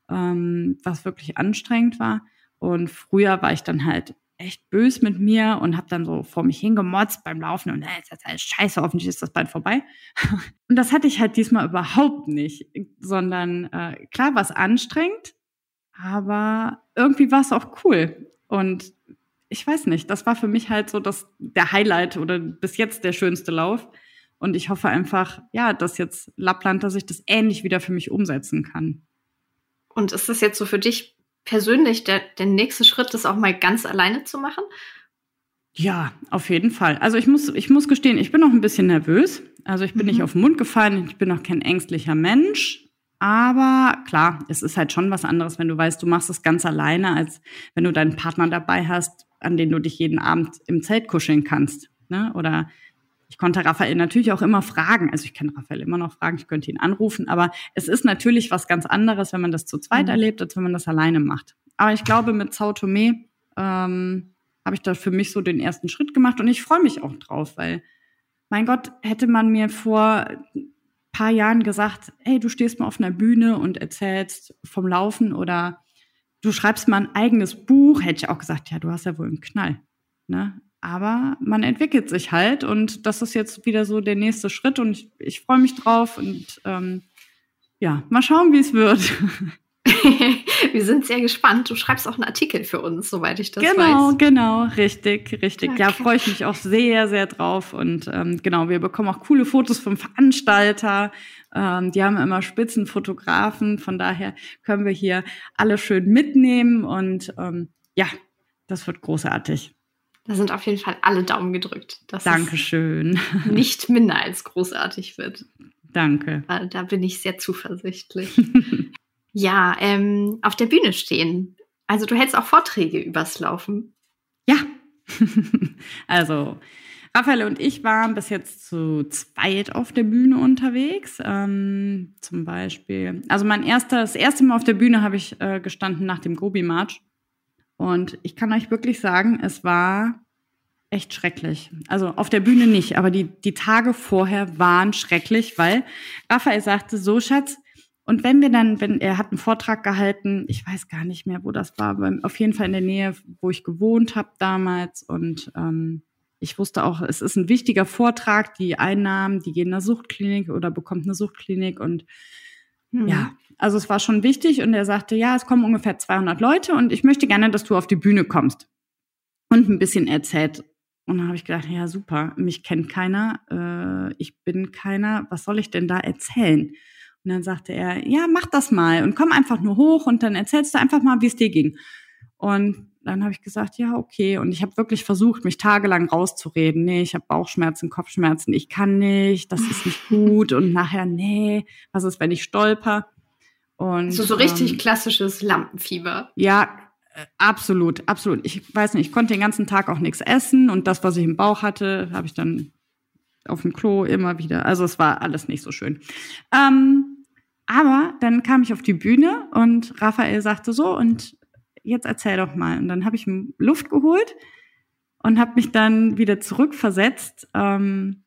ähm, was wirklich anstrengend war. Und früher war ich dann halt echt böse mit mir und habe dann so vor mich hingemotzt beim Laufen und äh, ist das alles scheiße, hoffentlich ist das bald vorbei. Und das hatte ich halt diesmal überhaupt nicht, sondern äh, klar war es anstrengend, aber irgendwie war es auch cool. Und ich weiß nicht, das war für mich halt so das, der Highlight oder bis jetzt der schönste Lauf. Und ich hoffe einfach, ja, dass jetzt Lappland, dass ich das ähnlich wieder für mich umsetzen kann. Und ist das jetzt so für dich persönlich der, der nächste Schritt, das auch mal ganz alleine zu machen? Ja, auf jeden Fall. Also ich muss, ich muss gestehen, ich bin noch ein bisschen nervös. Also ich bin mhm. nicht auf den Mund gefallen, ich bin noch kein ängstlicher Mensch. Aber klar, es ist halt schon was anderes, wenn du weißt, du machst es ganz alleine, als wenn du deinen Partner dabei hast, an den du dich jeden Abend im Zelt kuscheln kannst. Ne? Oder ich konnte Raphael natürlich auch immer fragen. Also ich kann Raphael immer noch fragen, ich könnte ihn anrufen. Aber es ist natürlich was ganz anderes, wenn man das zu zweit mhm. erlebt, als wenn man das alleine macht. Aber ich glaube, mit Sao Tomé ähm, habe ich da für mich so den ersten Schritt gemacht. Und ich freue mich auch drauf, weil, mein Gott, hätte man mir vor ein paar Jahren gesagt, hey, du stehst mal auf einer Bühne und erzählst vom Laufen oder du schreibst mal ein eigenes Buch, hätte ich auch gesagt, ja, du hast ja wohl einen Knall. Ne? Aber man entwickelt sich halt und das ist jetzt wieder so der nächste Schritt und ich, ich freue mich drauf und ähm, ja, mal schauen, wie es wird. Wir sind sehr gespannt. Du schreibst auch einen Artikel für uns, soweit ich das genau, weiß. Genau, genau, richtig, richtig. Okay. Ja, freue ich mich auch sehr, sehr drauf. Und ähm, genau, wir bekommen auch coole Fotos vom Veranstalter. Ähm, die haben immer Spitzenfotografen. Von daher können wir hier alle schön mitnehmen. Und ähm, ja, das wird großartig. Da sind auf jeden Fall alle Daumen gedrückt. Dass Dankeschön. Es nicht minder als großartig wird. Danke. Da, da bin ich sehr zuversichtlich. Ja, ähm, auf der Bühne stehen. Also du hältst auch Vorträge übers Laufen. Ja, also Raphael und ich waren bis jetzt zu zweit auf der Bühne unterwegs. Ähm, zum Beispiel, also mein erster, das erste Mal auf der Bühne habe ich äh, gestanden nach dem Gobi March. Und ich kann euch wirklich sagen, es war echt schrecklich. Also auf der Bühne nicht, aber die, die Tage vorher waren schrecklich, weil Raphael sagte, so Schatz, und wenn wir dann, wenn er hat einen Vortrag gehalten, ich weiß gar nicht mehr, wo das war, aber auf jeden Fall in der Nähe, wo ich gewohnt habe damals. Und ähm, ich wusste auch, es ist ein wichtiger Vortrag, die Einnahmen, die gehen in eine Suchtklinik oder bekommt eine Suchtklinik. Und mhm. ja, also es war schon wichtig. Und er sagte, ja, es kommen ungefähr zweihundert Leute und ich möchte gerne, dass du auf die Bühne kommst und ein bisschen erzählt. Und dann habe ich gedacht, ja, super, mich kennt keiner, äh, ich bin keiner, was soll ich denn da erzählen? Und dann sagte er, ja, mach das mal und komm einfach nur hoch und dann erzählst du einfach mal, wie es dir ging. Und dann habe ich gesagt, ja, okay. Und ich habe wirklich versucht, mich tagelang rauszureden. Nee, ich habe Bauchschmerzen, Kopfschmerzen, ich kann nicht, das ist nicht gut. Und nachher, nee, was ist, wenn ich stolper? Und, also so richtig ähm, klassisches Lampenfieber. Ja, absolut, absolut. Ich weiß nicht, ich konnte den ganzen Tag auch nichts essen. Und das, was ich im Bauch hatte, habe ich dann auf dem Klo immer wieder. Also es war alles nicht so schön. Ähm, Aber dann kam ich auf die Bühne und Raphael sagte so, und jetzt erzähl doch mal. Und dann habe ich Luft geholt und habe mich dann wieder zurückversetzt, ähm,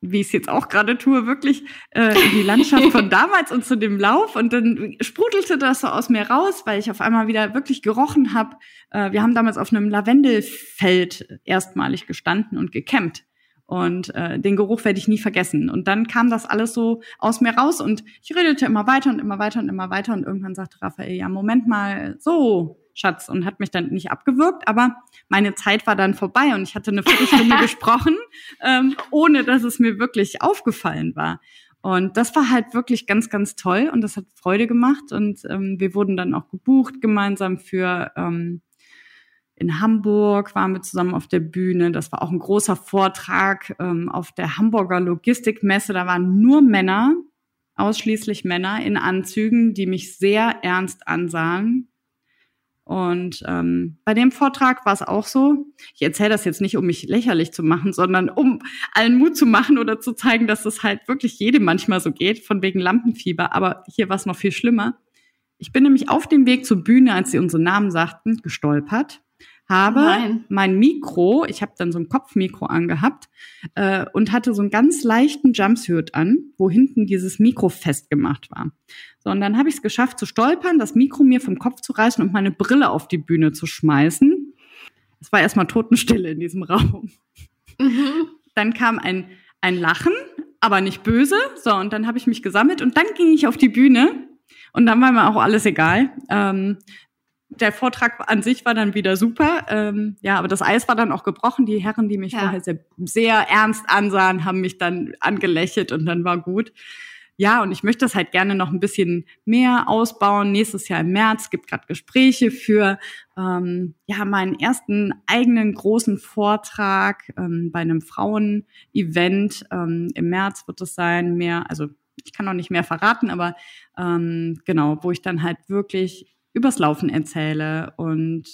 wie ich es jetzt auch gerade tue, wirklich äh, in die Landschaft von damals und zu dem Lauf. Und dann sprudelte das so aus mir raus, weil ich auf einmal wieder wirklich gerochen habe. Äh, wir haben damals auf einem Lavendelfeld erstmalig gestanden und gecampt. Und äh, den Geruch werde ich nie vergessen. Und dann kam das alles so aus mir raus und ich redete immer weiter und immer weiter und immer weiter. Und irgendwann sagte Raphael, ja, Moment mal, so, Schatz. Und hat mich dann nicht abgewürgt, aber meine Zeit war dann vorbei und ich hatte eine Viertelstunde gesprochen, ähm, ohne dass es mir wirklich aufgefallen war. Und das war halt wirklich ganz, ganz toll und das hat Freude gemacht. Und ähm, wir wurden dann auch gebucht gemeinsam für... Ähm, In Hamburg waren wir zusammen auf der Bühne. Das war auch ein großer Vortrag ähm, auf der Hamburger Logistikmesse. Da waren nur Männer, ausschließlich Männer in Anzügen, die mich sehr ernst ansahen. Und ähm, bei dem Vortrag war es auch so. Ich erzähle das jetzt nicht, um mich lächerlich zu machen, sondern um allen Mut zu machen oder zu zeigen, dass es halt wirklich jedem manchmal so geht, von wegen Lampenfieber. Aber hier war es noch viel schlimmer. Ich bin nämlich auf dem Weg zur Bühne, als sie unsere Namen sagten, gestolpert. Habe Nein. mein Mikro, ich habe dann so ein Kopfmikro angehabt äh, und hatte so einen ganz leichten Jumpsuit an, wo hinten dieses Mikro festgemacht war. So, und dann habe ich es geschafft zu stolpern, das Mikro mir vom Kopf zu reißen und meine Brille auf die Bühne zu schmeißen. Es war erstmal Totenstille in diesem Raum. Mhm. Dann kam ein, ein Lachen, aber nicht böse. So, und dann habe ich mich gesammelt und dann ging ich auf die Bühne und dann war mir auch alles egal. Ähm, der Vortrag an sich war dann wieder super. Ähm, ja, aber das Eis war dann auch gebrochen. Die Herren, die mich ja. vorher sehr, sehr ernst ansahen, haben mich dann angelächelt und dann war gut. Ja, und ich möchte das halt gerne noch ein bisschen mehr ausbauen. Nächstes Jahr im März gibt gerade Gespräche für ähm, ja meinen ersten eigenen großen Vortrag ähm, bei einem Frauen-Event. Ähm, Im März wird es sein, mehr, also ich kann noch nicht mehr verraten, aber ähm, genau, wo ich dann halt wirklich übers Laufen erzähle und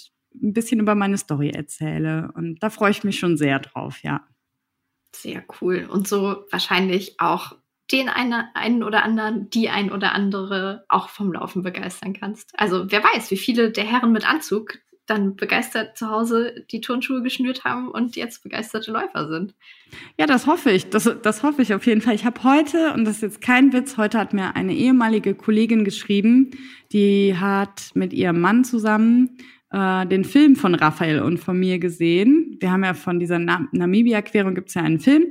ein bisschen über meine Story erzähle. Und da freue ich mich schon sehr drauf, ja. Sehr cool. Und so wahrscheinlich auch den einen, einen oder anderen, die ein oder andere auch vom Laufen begeistern kannst. Also wer weiß, wie viele der Herren mit Anzug dann begeistert zu Hause die Turnschuhe geschnürt haben und jetzt begeisterte Läufer sind. Ja, das hoffe ich. Das, das hoffe ich auf jeden Fall. Ich habe heute, und das ist jetzt kein Witz, heute hat mir eine ehemalige Kollegin geschrieben, die hat mit ihrem Mann zusammen äh, den Film von Raphael und von mir gesehen. Wir haben ja von dieser Na- Namibia-Querung gibt es ja einen Film,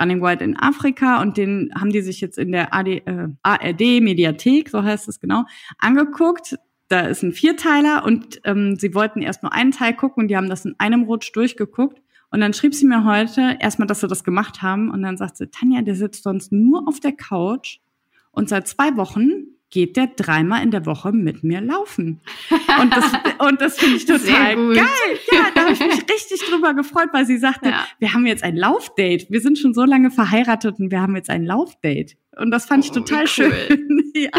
Running Wild in Afrika, und den haben die sich jetzt in der A D, äh, A R D-Mediathek, so heißt es genau, angeguckt. Da ist ein Vierteiler und ähm, sie wollten erst nur einen Teil gucken und die haben das in einem Rutsch durchgeguckt. Und dann schrieb sie mir heute erstmal, dass sie das gemacht haben. Und dann sagt sie, Tanja, der sitzt sonst nur auf der Couch und seit zwei Wochen geht der dreimal in der Woche mit mir laufen. Und das, und das finde ich total geil. Ja, da habe ich mich richtig drüber gefreut, weil sie sagte, ja. wir haben jetzt ein Laufdate. Wir sind schon so lange verheiratet und wir haben jetzt ein Laufdate. Und das fand oh, ich total cool. schön. Ja.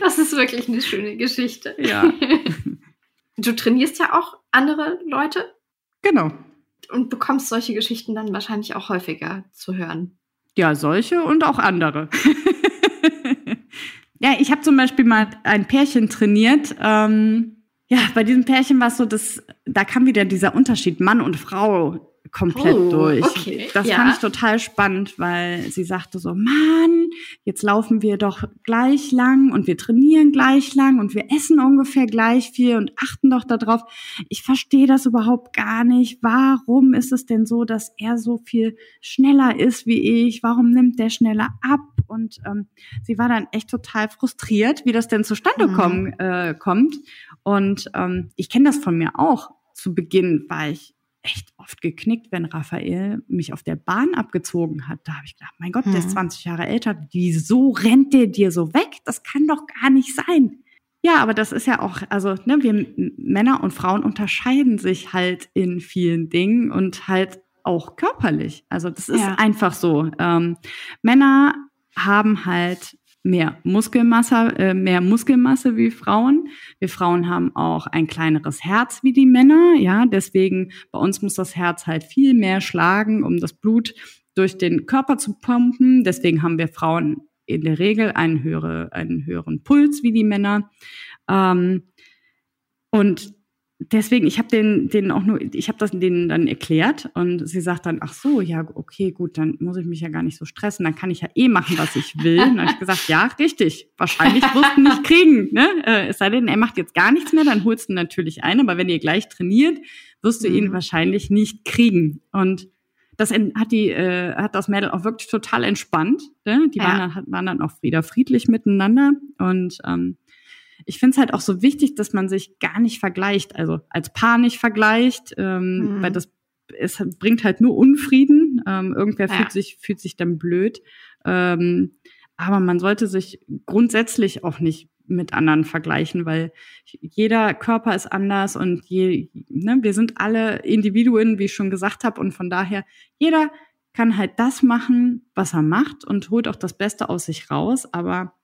Das ist wirklich eine schöne Geschichte. Ja. Du trainierst ja auch andere Leute. Genau. Und bekommst solche Geschichten dann wahrscheinlich auch häufiger zu hören. Ja, solche und auch andere. Ja, ich habe zum Beispiel mal ein Pärchen trainiert. Ähm, ja, bei diesem Pärchen war es so, dass da kam wieder dieser Unterschied Mann und Frau komplett oh, durch. Okay. Das ja. fand ich total spannend, weil sie sagte so, Mann, jetzt laufen wir doch gleich lang und wir trainieren gleich lang und wir essen ungefähr gleich viel und achten doch darauf. Ich verstehe das überhaupt gar nicht. Warum ist es denn so, dass er so viel schneller ist wie ich? Warum nimmt der schneller ab? Und ähm, sie war dann echt total frustriert, wie das denn zustande mhm. kommen, äh, kommt. Und ähm, ich kenne das von mir auch. Zu Beginn war ich echt oft geknickt, wenn Raphael mich auf der Bahn abgezogen hat. Da habe ich gedacht, mein Gott, der ist zwanzig Jahre älter. Wieso rennt der dir so weg? Das kann doch gar nicht sein. Ja, aber das ist ja auch, also ne, wir Männer und Frauen unterscheiden sich halt in vielen Dingen und halt auch körperlich. Also das ist ja. einfach so. Ähm, Männer haben halt mehr Muskelmasse, äh, mehr Muskelmasse wie Frauen. Wir Frauen haben auch ein kleineres Herz wie die Männer, ja, deswegen bei uns muss das Herz halt viel mehr schlagen, um das Blut durch den Körper zu pumpen. Deswegen haben wir Frauen in der Regel einen, höhere, einen höheren Puls wie die Männer. Ähm, und deswegen, ich habe den, den auch nur, ich habe das denen dann erklärt und sie sagt dann, ach so, ja, okay, gut, dann muss ich mich ja gar nicht so stressen, dann kann ich ja eh machen, was ich will. Und dann habe ich gesagt, ja, richtig, wahrscheinlich wirst du nicht kriegen, ne? Äh, es sei denn, er macht jetzt gar nichts mehr, dann holst du natürlich ein, aber wenn ihr gleich trainiert, wirst du ihn mhm. wahrscheinlich nicht kriegen. Und das hat die, äh, hat das Mädel auch wirklich total entspannt, ne? Die ja. waren dann, waren dann auch wieder friedlich miteinander und, ähm, ich finde es halt auch so wichtig, dass man sich gar nicht vergleicht, also als Paar nicht vergleicht, ähm, mhm. weil das es bringt halt nur Unfrieden. Ähm, irgendwer ja. fühlt sich fühlt sich dann blöd. Ähm, aber man sollte sich grundsätzlich auch nicht mit anderen vergleichen, weil jeder Körper ist anders und je, ne, wir sind alle Individuen, wie ich schon gesagt habe, und von daher jeder kann halt das machen, was er macht und holt auch das Beste aus sich raus, aber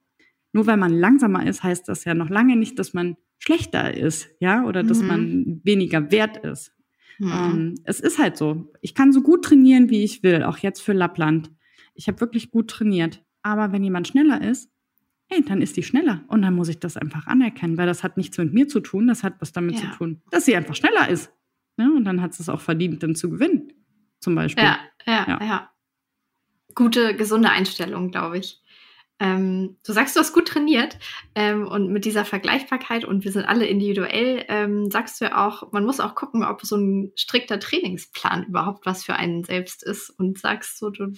nur weil man langsamer ist, heißt das ja noch lange nicht, dass man schlechter ist, ja, oder dass mhm. man weniger wert ist. Mhm. Ähm, es ist halt so. Ich kann so gut trainieren, wie ich will, auch jetzt für Lappland. Ich habe wirklich gut trainiert. Aber wenn jemand schneller ist, hey, dann ist die schneller. Und dann muss ich das einfach anerkennen, weil das hat nichts mit mir zu tun, das hat was damit ja. zu tun, dass sie einfach schneller ist. Ja, und dann hat sie es auch verdient, dann zu gewinnen, zum Beispiel. Ja, ja, ja. ja. Gute, gesunde Einstellung, glaube ich. Ähm, du sagst, du hast gut trainiert ähm, und mit dieser Vergleichbarkeit und wir sind alle individuell, ähm, sagst du ja auch, man muss auch gucken, ob so ein strikter Trainingsplan überhaupt was für einen selbst ist und sagst so, du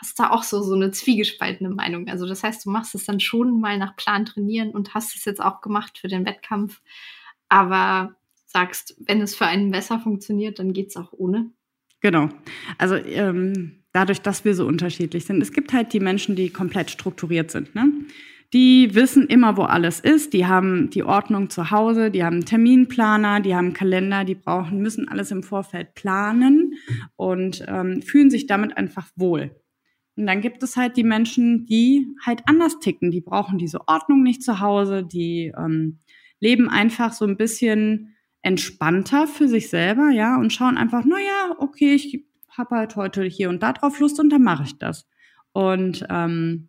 hast da auch so, so eine zwiegespaltene Meinung. Also das heißt, du machst es dann schon mal nach Plan trainieren und hast es jetzt auch gemacht für den Wettkampf, aber sagst, wenn es für einen besser funktioniert, dann geht es auch ohne. Genau. Also ähm, dadurch, dass wir so unterschiedlich sind. Es gibt halt die Menschen, die komplett strukturiert sind, ne? Die wissen immer, wo alles ist. Die haben die Ordnung zu Hause, die haben einen Terminplaner, die haben einen Kalender, die brauchen, müssen alles im Vorfeld planen und ähm, fühlen sich damit einfach wohl. Und dann gibt es halt die Menschen, die halt anders ticken. Die brauchen diese Ordnung nicht zu Hause, die ähm, leben einfach so ein bisschen entspannter für sich selber, ja, und schauen einfach, naja, okay, ich habe halt heute hier und da drauf Lust und dann mache ich das. Und ähm,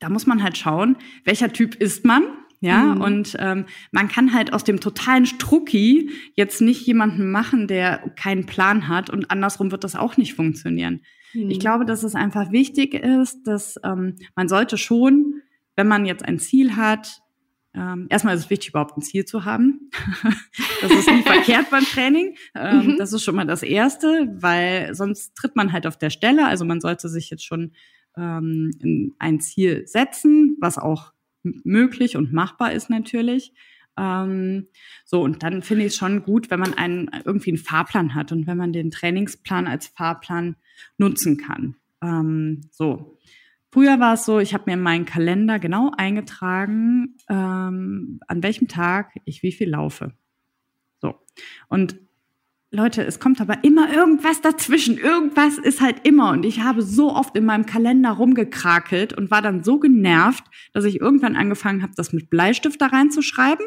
da muss man halt schauen, welcher Typ ist man, ja, mhm. und ähm, man kann halt aus dem totalen Strucki jetzt nicht jemanden machen, der keinen Plan hat, und andersrum wird das auch nicht funktionieren. Mhm. Ich glaube, dass es einfach wichtig ist, dass ähm, man sollte schon, wenn man jetzt ein Ziel hat, ähm, erstmal ist es wichtig, überhaupt ein Ziel zu haben. Das ist nicht verkehrt beim Training. Ähm, mhm. Das ist schon mal das Erste, weil sonst tritt man halt auf der Stelle, also man sollte sich jetzt schon in ein Ziel setzen, was auch möglich und machbar ist natürlich. Ähm, so, und dann finde ich es schon gut, wenn man einen, irgendwie einen Fahrplan hat und wenn man den Trainingsplan als Fahrplan nutzen kann. Ähm, so. Früher war es so, ich habe mir in meinen Kalender genau eingetragen, ähm, an welchem Tag ich wie viel laufe. So. Und Leute, es kommt aber immer irgendwas dazwischen. Irgendwas ist halt immer. Und ich habe so oft in meinem Kalender rumgekrakelt und war dann so genervt, dass ich irgendwann angefangen habe, das mit Bleistift da reinzuschreiben.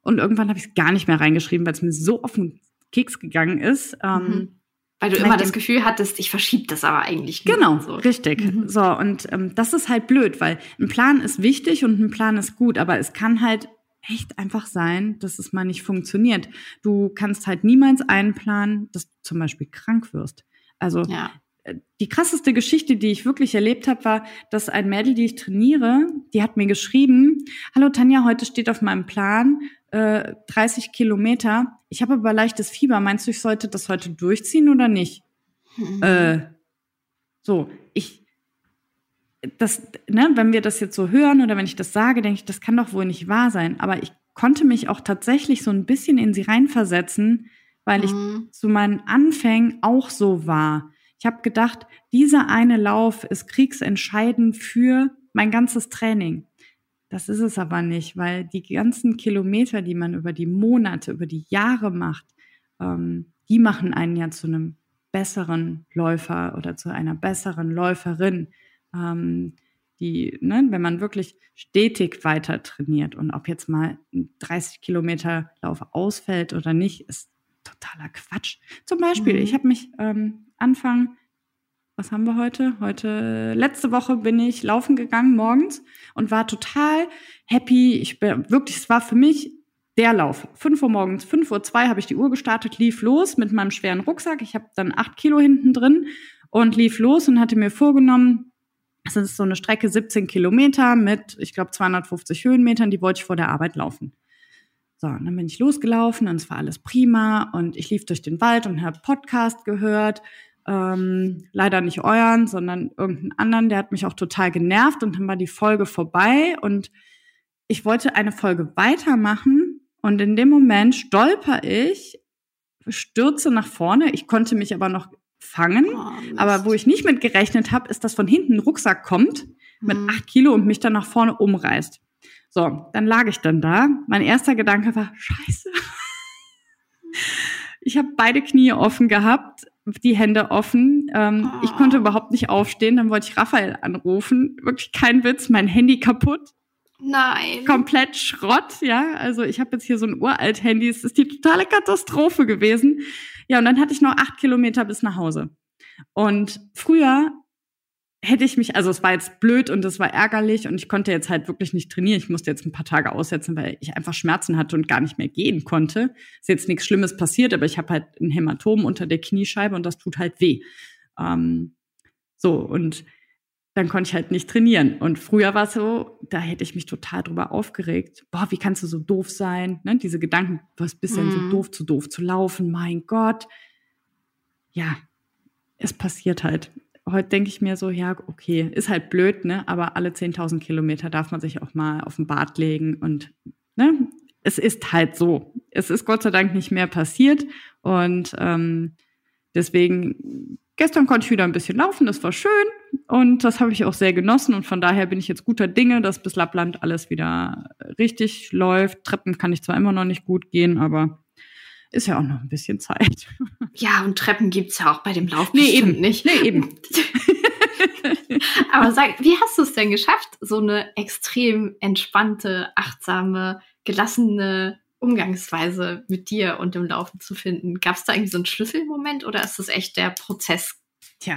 Und irgendwann habe ich es gar nicht mehr reingeschrieben, weil es mir so auf den Keks gegangen ist. Mhm. Weil du immer das Gefühl hattest, ich verschiebe das aber eigentlich nicht. Genau, so. Richtig. Mhm. So, und ähm, das ist halt blöd, weil ein Plan ist wichtig und ein Plan ist gut, aber es kann halt echt einfach sein, dass es mal nicht funktioniert. Du kannst halt niemals einplanen, dass du zum Beispiel krank wirst. Also ja. Die krasseste Geschichte, die ich wirklich erlebt habe, war, dass ein Mädel, die ich trainiere, die hat mir geschrieben, hallo Tanja, heute steht auf meinem Plan äh, dreißig Kilometer. Ich habe aber leichtes Fieber. Meinst du, ich sollte das heute durchziehen oder nicht? Mhm. Äh, so, ich... Das, ne, wenn wir das jetzt so hören oder wenn ich das sage, denke ich, das kann doch wohl nicht wahr sein. Aber ich konnte mich auch tatsächlich so ein bisschen in sie reinversetzen, weil mhm. ich zu meinen Anfängen auch so war. Ich habe gedacht, dieser eine Lauf ist kriegsentscheidend für mein ganzes Training. Das ist es aber nicht, weil die ganzen Kilometer, die man über die Monate, über die Jahre macht, ähm, die machen einen ja zu einem besseren Läufer oder zu einer besseren Läuferin. Die, ne, wenn man wirklich stetig weiter trainiert und ob jetzt mal ein dreißig Kilometer Lauf ausfällt oder nicht, ist totaler Quatsch. Zum Beispiel, mhm. ich habe mich ähm, Anfang, was haben wir heute? Heute, letzte Woche bin ich laufen gegangen morgens und war total happy. Ich bin wirklich, es war für mich der Lauf. fünf Uhr morgens, fünf Uhr zwei habe ich die Uhr gestartet, lief los mit meinem schweren Rucksack. Ich habe dann acht Kilo hinten drin und lief los und hatte mir vorgenommen, das ist so eine Strecke, siebzehn Kilometer mit, ich glaube, zweihundertfünfzig Höhenmetern, die wollte ich vor der Arbeit laufen. So, und dann bin ich losgelaufen und es war alles prima und ich lief durch den Wald und habe Podcast gehört, ähm, leider nicht euren, sondern irgendeinen anderen, der hat mich auch total genervt und dann war die Folge vorbei und ich wollte eine Folge weitermachen und in dem Moment stolper ich, stürze nach vorne, ich konnte mich aber noch fangen, oh, aber wo ich nicht mit gerechnet habe, ist, dass von hinten ein Rucksack kommt mit mhm. acht Kilo und mich dann nach vorne umreißt. So, dann lag ich dann da. Mein erster Gedanke war, scheiße. Ich habe beide Knie offen gehabt, die Hände offen. Ähm, oh. Ich konnte überhaupt nicht aufstehen. Dann wollte ich Raphael anrufen. Wirklich kein Witz, mein Handy kaputt. Nein. Komplett Schrott, ja. Also ich habe jetzt hier so ein uralt Handy. Es ist die totale Katastrophe gewesen. Ja, und dann hatte ich noch acht Kilometer bis nach Hause. Und früher hätte ich mich, also es war jetzt blöd und es war ärgerlich und ich konnte jetzt halt wirklich nicht trainieren. Ich musste jetzt ein paar Tage aussetzen, weil ich einfach Schmerzen hatte und gar nicht mehr gehen konnte. Ist jetzt nichts Schlimmes passiert, aber ich habe halt ein Hämatom unter der Kniescheibe und das tut halt weh. Ähm, so, und dann konnte ich halt nicht trainieren. Und früher war es so, da hätte ich mich total drüber aufgeregt. Boah, wie kannst du so doof sein? Ne? Diese Gedanken, was bist du denn so doof, zu doof zu laufen? Mein Gott. Ja, es passiert halt. Heute denke ich mir so, ja, okay, ist halt blöd, ne? Aber alle zehntausend Kilometer darf man sich auch mal auf den Bart legen und ne? es ist halt so. Es ist Gott sei Dank nicht mehr passiert. Und ähm, deswegen, gestern konnte ich wieder ein bisschen laufen, das war schön. Und das habe ich auch sehr genossen. Und von daher bin ich jetzt guter Dinge, dass bis Lappland alles wieder richtig läuft. Treppen kann ich zwar immer noch nicht gut gehen, aber ist ja auch noch ein bisschen Zeit. Ja, und Treppen gibt es ja auch bei dem Lauf nee, bestimmt eben. nicht. Nee, eben. Aber sag, wie hast du es denn geschafft, so eine extrem entspannte, achtsame, gelassene Umgangsweise mit dir und dem Laufen zu finden? Gab es da irgendwie so einen Schlüsselmoment oder ist das echt der Prozess? Tja,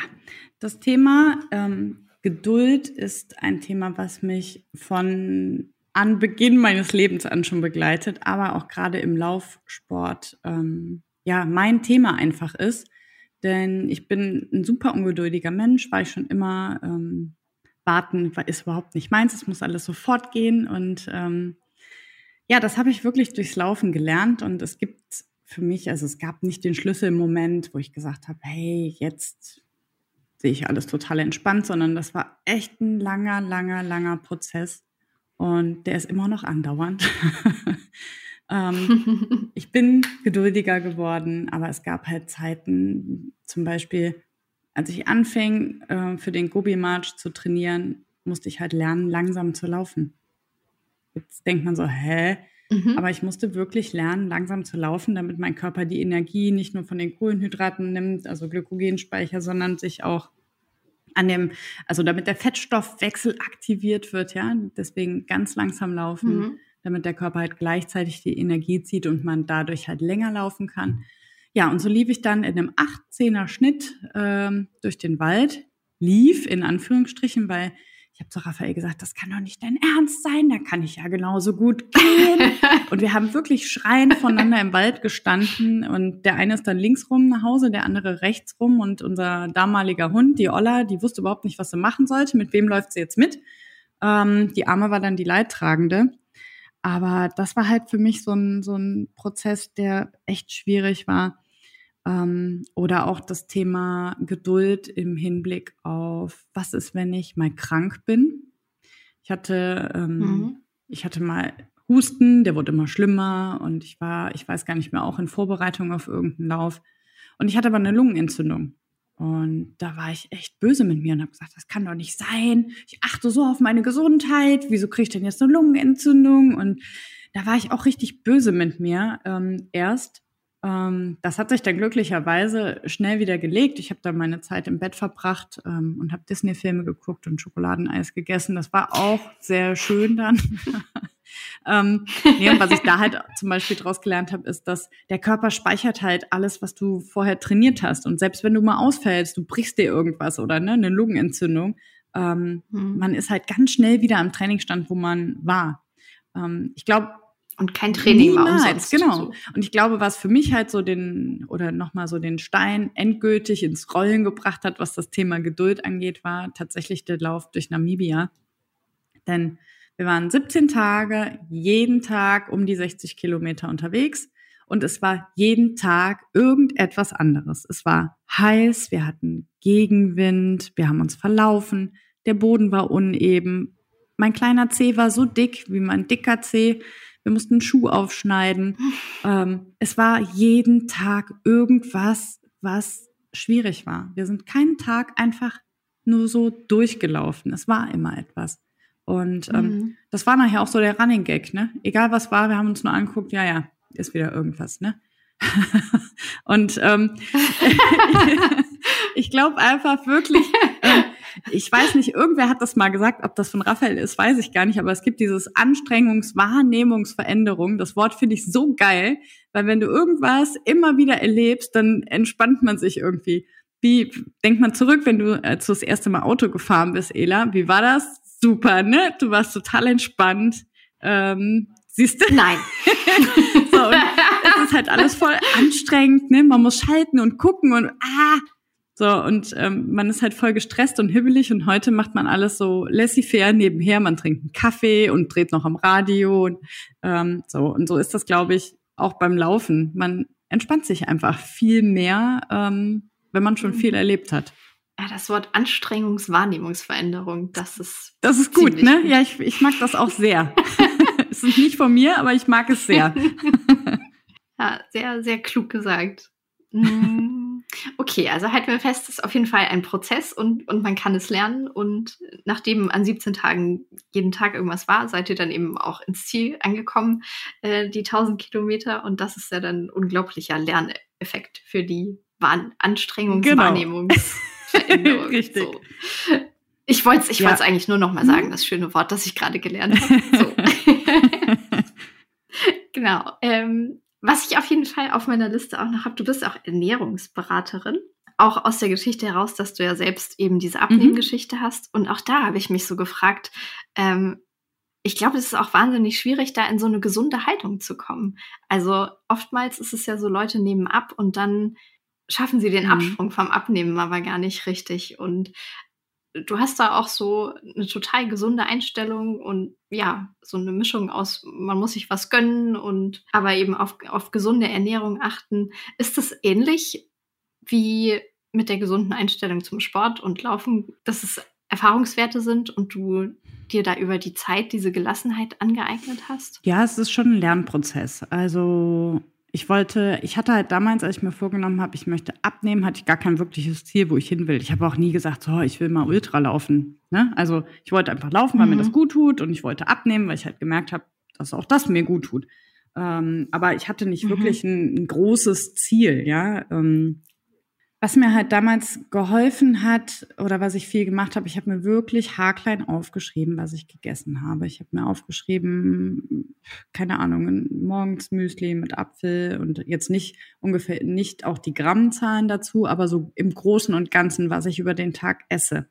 das Thema ähm, Geduld ist ein Thema, was mich von an Beginn meines Lebens an schon begleitet, aber auch gerade im Laufsport ähm, ja mein Thema einfach ist. Denn ich bin ein super ungeduldiger Mensch, weil ich schon immer ähm, warten ist überhaupt nicht meins, es muss alles sofort gehen. Und ähm, ja, das habe ich wirklich durchs Laufen gelernt. Und es gibt für mich, also es gab nicht den Schlüsselmoment, wo ich gesagt habe, hey, jetzt sehe ich alles total entspannt, sondern das war echt ein langer, langer, langer Prozess. Und der ist immer noch andauernd. ähm, ich bin geduldiger geworden, aber es gab halt Zeiten, zum Beispiel, als ich anfing, äh, für den Gobi March zu trainieren, musste ich halt lernen, langsam zu laufen. Jetzt denkt man so, hä? Mhm. Aber ich musste wirklich lernen, langsam zu laufen, damit mein Körper die Energie nicht nur von den Kohlenhydraten nimmt, also Glykogenspeicher, sondern sich auch an dem, also damit der Fettstoffwechsel aktiviert wird, ja, deswegen ganz langsam laufen, mhm. damit der Körper halt gleichzeitig die Energie zieht und man dadurch halt länger laufen kann. Ja, und so lief ich dann in einem achtzehner Schnitt ähm, durch den Wald, lief in Anführungsstrichen, weil ich habe zu Raphael gesagt, das kann doch nicht dein Ernst sein, da kann ich ja genauso gut gehen. Und wir haben wirklich schreiend voneinander im Wald gestanden und der eine ist dann links rum nach Hause, der andere rechts rum und unser damaliger Hund, die Olla, die wusste überhaupt nicht, was sie machen sollte, mit wem läuft sie jetzt mit. Ähm, die Arme war dann die Leidtragende. Aber das war halt für mich so ein, so ein Prozess, der echt schwierig war. Oder auch das Thema Geduld im Hinblick auf, was ist, wenn ich mal krank bin? Ich hatte, ähm, mhm. ich hatte mal Husten, der wurde immer schlimmer und ich war, ich weiß gar nicht mehr, auch in Vorbereitung auf irgendeinen Lauf. Und ich hatte aber eine Lungenentzündung. Und da war ich echt böse mit mir und habe gesagt, das kann doch nicht sein. Ich achte so auf meine Gesundheit. Wieso kriege ich denn jetzt eine Lungenentzündung? Und da war ich auch richtig böse mit mir ähm, erst. Das hat sich dann glücklicherweise schnell wieder gelegt. Ich habe dann meine Zeit im Bett verbracht ähm, und habe Disney-Filme geguckt und Schokoladeneis gegessen. Das war auch sehr schön dann. ähm, nee, und was ich da halt zum Beispiel draus gelernt habe, ist, dass der Körper speichert halt alles, was du vorher trainiert hast. Und selbst wenn du mal ausfällst, du brichst dir irgendwas oder ne, eine Lungenentzündung, ähm, mhm. man ist halt ganz schnell wieder am Trainingsstand, wo man war. Ähm, ich glaube, Und kein Training war umsonst. Genau. Und ich glaube, was für mich halt so den, oder nochmal so den Stein endgültig ins Rollen gebracht hat, was das Thema Geduld angeht, war tatsächlich der Lauf durch Namibia. Denn wir waren siebzehn Tage, jeden Tag um die sechzig Kilometer unterwegs. Und es war jeden Tag irgendetwas anderes. Es war heiß, wir hatten Gegenwind, wir haben uns verlaufen, der Boden war uneben. Mein kleiner Zeh war so dick wie mein dicker Zeh. Wir mussten einen Schuh aufschneiden. Ähm, es war jeden Tag irgendwas, was schwierig war. Wir sind keinen Tag einfach nur so durchgelaufen. Es war immer etwas. Und ähm, mhm. das war nachher auch so der Running Gag, ne? Egal was war, wir haben uns nur angeguckt, ja, ja, ist wieder irgendwas, ne? Und ähm, ich glaube einfach wirklich... Äh, Ich weiß nicht, irgendwer hat das mal gesagt, ob das von Raphael ist, weiß ich gar nicht, aber es gibt dieses Anstrengungs-Wahrnehmungs-Veränderung. Das Wort finde ich so geil, weil wenn du irgendwas immer wieder erlebst, dann entspannt man sich irgendwie. Wie, denk mal zurück, wenn du äh, das erste Mal Auto gefahren bist, Ela, wie war das? Super, ne? Du warst total entspannt. Ähm, siehst du? Nein. So, und es ist halt alles voll anstrengend, ne? Man muss schalten und gucken und ah, So, und ähm, man ist halt voll gestresst und hibbelig und heute macht man alles so laissez-faire nebenher. Man trinkt einen Kaffee und dreht noch am Radio. Und, ähm, so, und so ist das, glaube ich, auch beim Laufen. Man entspannt sich einfach viel mehr, ähm, wenn man schon viel erlebt hat. Ja, das Wort Anstrengungswahrnehmungsveränderung, das ist Das ist gut, ne? Gut. Ja, ich, ich mag das auch sehr. Es ist nicht von mir, aber ich mag es sehr. Ja, sehr, sehr klug gesagt. Okay, also halten wir fest, es ist auf jeden Fall ein Prozess und, und man kann es lernen. Und nachdem an siebzehn Tagen jeden Tag irgendwas war, seid ihr dann eben auch ins Ziel angekommen, äh, die tausend Kilometer. Und das ist ja dann ein unglaublicher Lerneffekt für die Wahn- Anstrengungswahrnehmungsveränderung. Genau. Richtig. So. Ich wollte es ich ja. eigentlich nur noch mal sagen, das schöne Wort, das ich gerade gelernt habe. So. Genau. Ähm, was ich auf jeden Fall auf meiner Liste auch noch habe, du bist auch Ernährungsberaterin. Auch aus der Geschichte heraus, dass du ja selbst eben diese Abnehmgeschichte mhm. hast. Und auch da habe ich mich so gefragt, ähm, ich glaube, es ist auch wahnsinnig schwierig, da in so eine gesunde Haltung zu kommen. Also oftmals ist es ja so, Leute nehmen ab und dann schaffen sie den mhm. Absprung vom Abnehmen aber gar nicht richtig. Und du hast da auch so eine total gesunde Einstellung und ja, so eine Mischung aus, man muss sich was gönnen und aber eben auf, auf gesunde Ernährung achten. Ist das ähnlich wie mit der gesunden Einstellung zum Sport und Laufen, dass es Erfahrungswerte sind und du dir da über die Zeit diese Gelassenheit angeeignet hast? Ja, es ist schon ein Lernprozess. Also Ich wollte, ich hatte halt damals, als ich mir vorgenommen habe, ich möchte abnehmen, hatte ich gar kein wirkliches Ziel, wo ich hin will. Ich habe auch nie gesagt, so, ich will mal Ultra laufen. Ne? Also ich wollte einfach laufen, weil mhm. mir das gut tut, und ich wollte abnehmen, weil ich halt gemerkt habe, dass auch das mir gut tut. Ähm, aber ich hatte nicht mhm. wirklich ein, ein großes Ziel, ja. Ähm, was mir halt damals geholfen hat oder was ich viel gemacht habe, ich habe mir wirklich haarklein aufgeschrieben, was ich gegessen habe. Ich habe mir aufgeschrieben, keine Ahnung, morgens Müsli mit Apfel und jetzt nicht ungefähr, nicht auch die Grammzahlen dazu, aber so im Großen und Ganzen, was ich über den Tag esse.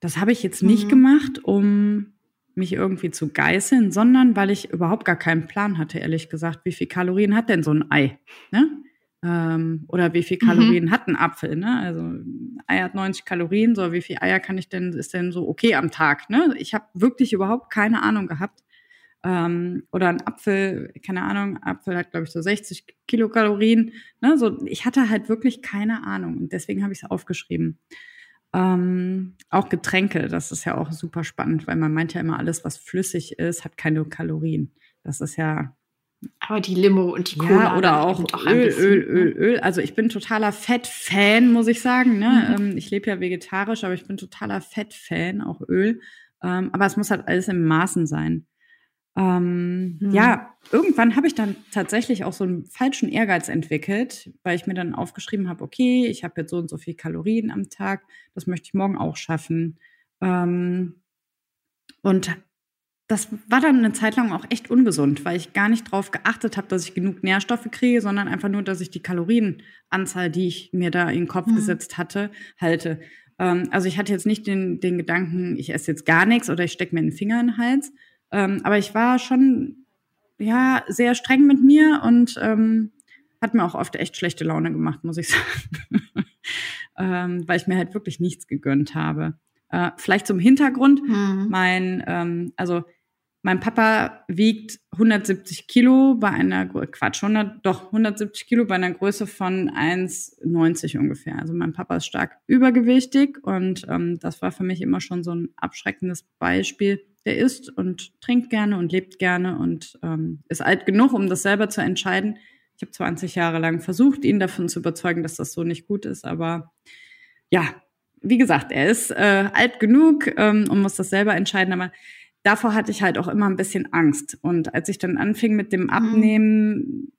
Das habe ich jetzt nicht mhm. gemacht, um mich irgendwie zu geißeln, sondern weil ich überhaupt gar keinen Plan hatte, ehrlich gesagt, wie viel Kalorien hat denn so ein Ei, ne? Ähm, oder wie viel Kalorien mhm. hat ein Apfel, ne? Also ein Ei hat neunzig Kalorien, so wie viel Eier kann ich denn, ist denn so okay am Tag, ne? Ich habe wirklich überhaupt keine Ahnung gehabt. Ähm, oder ein Apfel, keine Ahnung, Apfel hat, glaube ich, so sechzig Kilokalorien, ne? So, ich hatte halt wirklich keine Ahnung und deswegen habe ich es aufgeschrieben. Ähm, auch Getränke, das ist ja auch super spannend, weil man meint ja immer, alles, was flüssig ist, hat keine Kalorien. Das ist ja... Aber die Limo und die Cola. Ja, oder auch Öl, bisschen, Öl, Öl, Öl. Also ich bin totaler Fett-Fan, muss ich sagen. Ne? Mhm. Ich lebe ja vegetarisch, aber ich bin totaler Fett-Fan, auch Öl. Aber es muss halt alles im Maßen sein. Ähm, mhm. Ja, irgendwann habe ich dann tatsächlich auch so einen falschen Ehrgeiz entwickelt, weil ich mir dann aufgeschrieben habe, okay, ich habe jetzt so und so viel Kalorien am Tag, das möchte ich morgen auch schaffen. Ähm, und das war dann eine Zeit lang auch echt ungesund, weil ich gar nicht drauf geachtet habe, dass ich genug Nährstoffe kriege, sondern einfach nur, dass ich die Kalorienanzahl, die ich mir da in den Kopf mhm. gesetzt hatte, halte. Ähm, also ich hatte jetzt nicht den, den Gedanken, ich esse jetzt gar nichts oder ich stecke mir den Finger in den Hals. Ähm, aber ich war schon ja sehr streng mit mir und ähm, hat mir auch oft echt schlechte Laune gemacht, muss ich sagen. ähm, weil ich mir halt wirklich nichts gegönnt habe. Äh, vielleicht zum Hintergrund, mhm. mein, ähm, also mein Papa wiegt hundertsiebzig Kilo bei einer, Quatsch, hundert, doch hundertsiebzig Kilo bei einer Größe von eins neunzig ungefähr. Also mein Papa ist stark übergewichtig und ähm, das war für mich immer schon so ein abschreckendes Beispiel. Der isst und trinkt gerne und lebt gerne und ähm, ist alt genug, um das selber zu entscheiden. Ich habe zwanzig Jahre lang versucht, ihn davon zu überzeugen, dass das so nicht gut ist, aber ja, wie gesagt, er ist äh, alt genug ähm, und muss das selber entscheiden, aber davor hatte ich halt auch immer ein bisschen Angst. Und als ich dann anfing mit dem Abnehmen, mhm.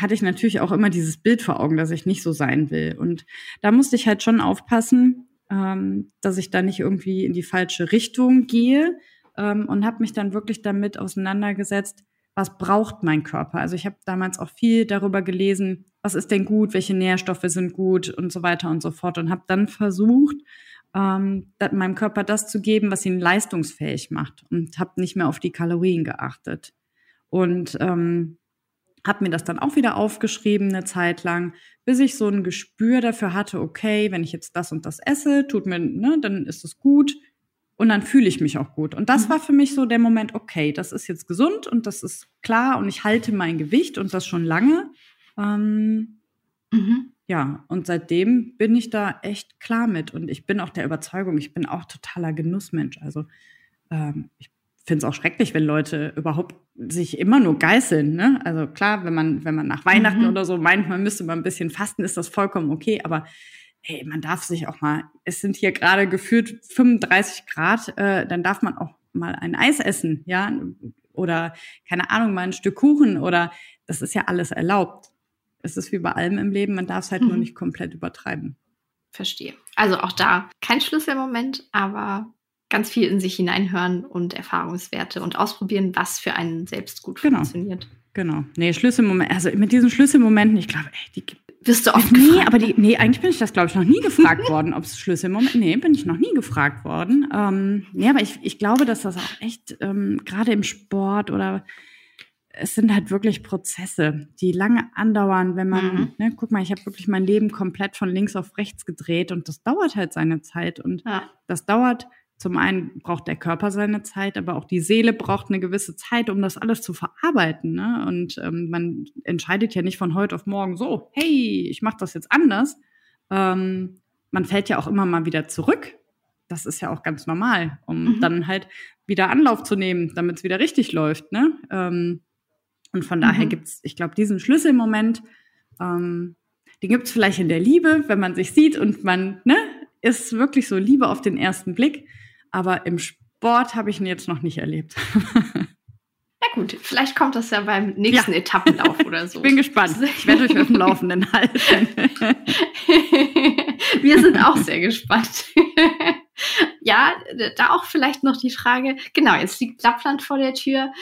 hatte ich natürlich auch immer dieses Bild vor Augen, dass ich nicht so sein will. Und da musste ich halt schon aufpassen, ähm, dass ich da nicht irgendwie in die falsche Richtung gehe, ähm, und habe mich dann wirklich damit auseinandergesetzt, was braucht mein Körper? Also ich habe damals auch viel darüber gelesen, was ist denn gut, welche Nährstoffe sind gut und so weiter und so fort. Und habe dann versucht, ähm, meinem Körper das zu geben, was ihn leistungsfähig macht, und habe nicht mehr auf die Kalorien geachtet. Und ähm, habe mir das dann auch wieder aufgeschrieben eine Zeit lang, bis ich so ein Gespür dafür hatte, okay, wenn ich jetzt das und das esse, tut mir, ne, dann ist es gut. Und dann fühle ich mich auch gut. Und das war für mich so der Moment, okay, das ist jetzt gesund und das ist klar und ich halte mein Gewicht und das schon lange. Ähm, mhm. Ja, und seitdem bin ich da echt klar mit. Und ich bin auch der Überzeugung, ich bin auch totaler Genussmensch. Also ähm, ich finde es auch schrecklich, wenn Leute überhaupt sich immer nur geißeln. Ne? Also klar, wenn man, wenn man nach Weihnachten mhm. oder so meint, man müsste mal ein bisschen fasten, ist das vollkommen okay. Aber hey, man darf sich auch mal, es sind hier gerade gefühlt fünfunddreißig Grad, äh, dann darf man auch mal ein Eis essen, ja, oder keine Ahnung, mal ein Stück Kuchen oder das ist ja alles erlaubt. Es ist wie bei allem im Leben, man darf es halt mhm. nur nicht komplett übertreiben. Verstehe. Also auch da kein Schlüsselmoment, aber ganz viel in sich hineinhören und Erfahrungswerte und ausprobieren, was für einen selbst gut genau. funktioniert. Genau. Nee, Schlüsselmoment, also mit diesen Schlüsselmomenten, ich glaube, ey, die gibt Wirst du oft nee, gefragt? Aber die, nee, eigentlich bin ich das, glaube ich, noch nie gefragt worden, ob es Schlüsselmoment, nee, bin ich noch nie gefragt worden. Ähm, nee, aber ich, ich glaube, dass das auch echt, ähm, gerade im Sport oder es sind halt wirklich Prozesse, die lange andauern, wenn man, mhm. ne, guck mal, ich habe wirklich mein Leben komplett von links auf rechts gedreht und das dauert halt seine Zeit und ja. das dauert, zum einen braucht der Körper seine Zeit, aber auch die Seele braucht eine gewisse Zeit, um das alles zu verarbeiten, ne? Und ähm, man entscheidet ja nicht von heute auf morgen so, hey, ich mache das jetzt anders. Ähm, man fällt ja auch immer mal wieder zurück. Das ist ja auch ganz normal, um mhm. dann halt wieder Anlauf zu nehmen, damit es wieder richtig läuft, ne? Ähm, und von daher mhm. gibt es, ich glaube, diesen Schlüsselmoment, ähm, den gibt es vielleicht in der Liebe, wenn man sich sieht und man, ne, ist wirklich so Liebe auf den ersten Blick. Aber im Sport habe ich ihn jetzt noch nicht erlebt. Na gut, vielleicht kommt das ja beim nächsten ja. Etappenlauf oder so. Ich bin gespannt. Ich werde euch auf dem Laufenden halten. Wir sind auch sehr gespannt. Ja, da auch vielleicht noch die Frage, genau, jetzt liegt Lappland vor der Tür.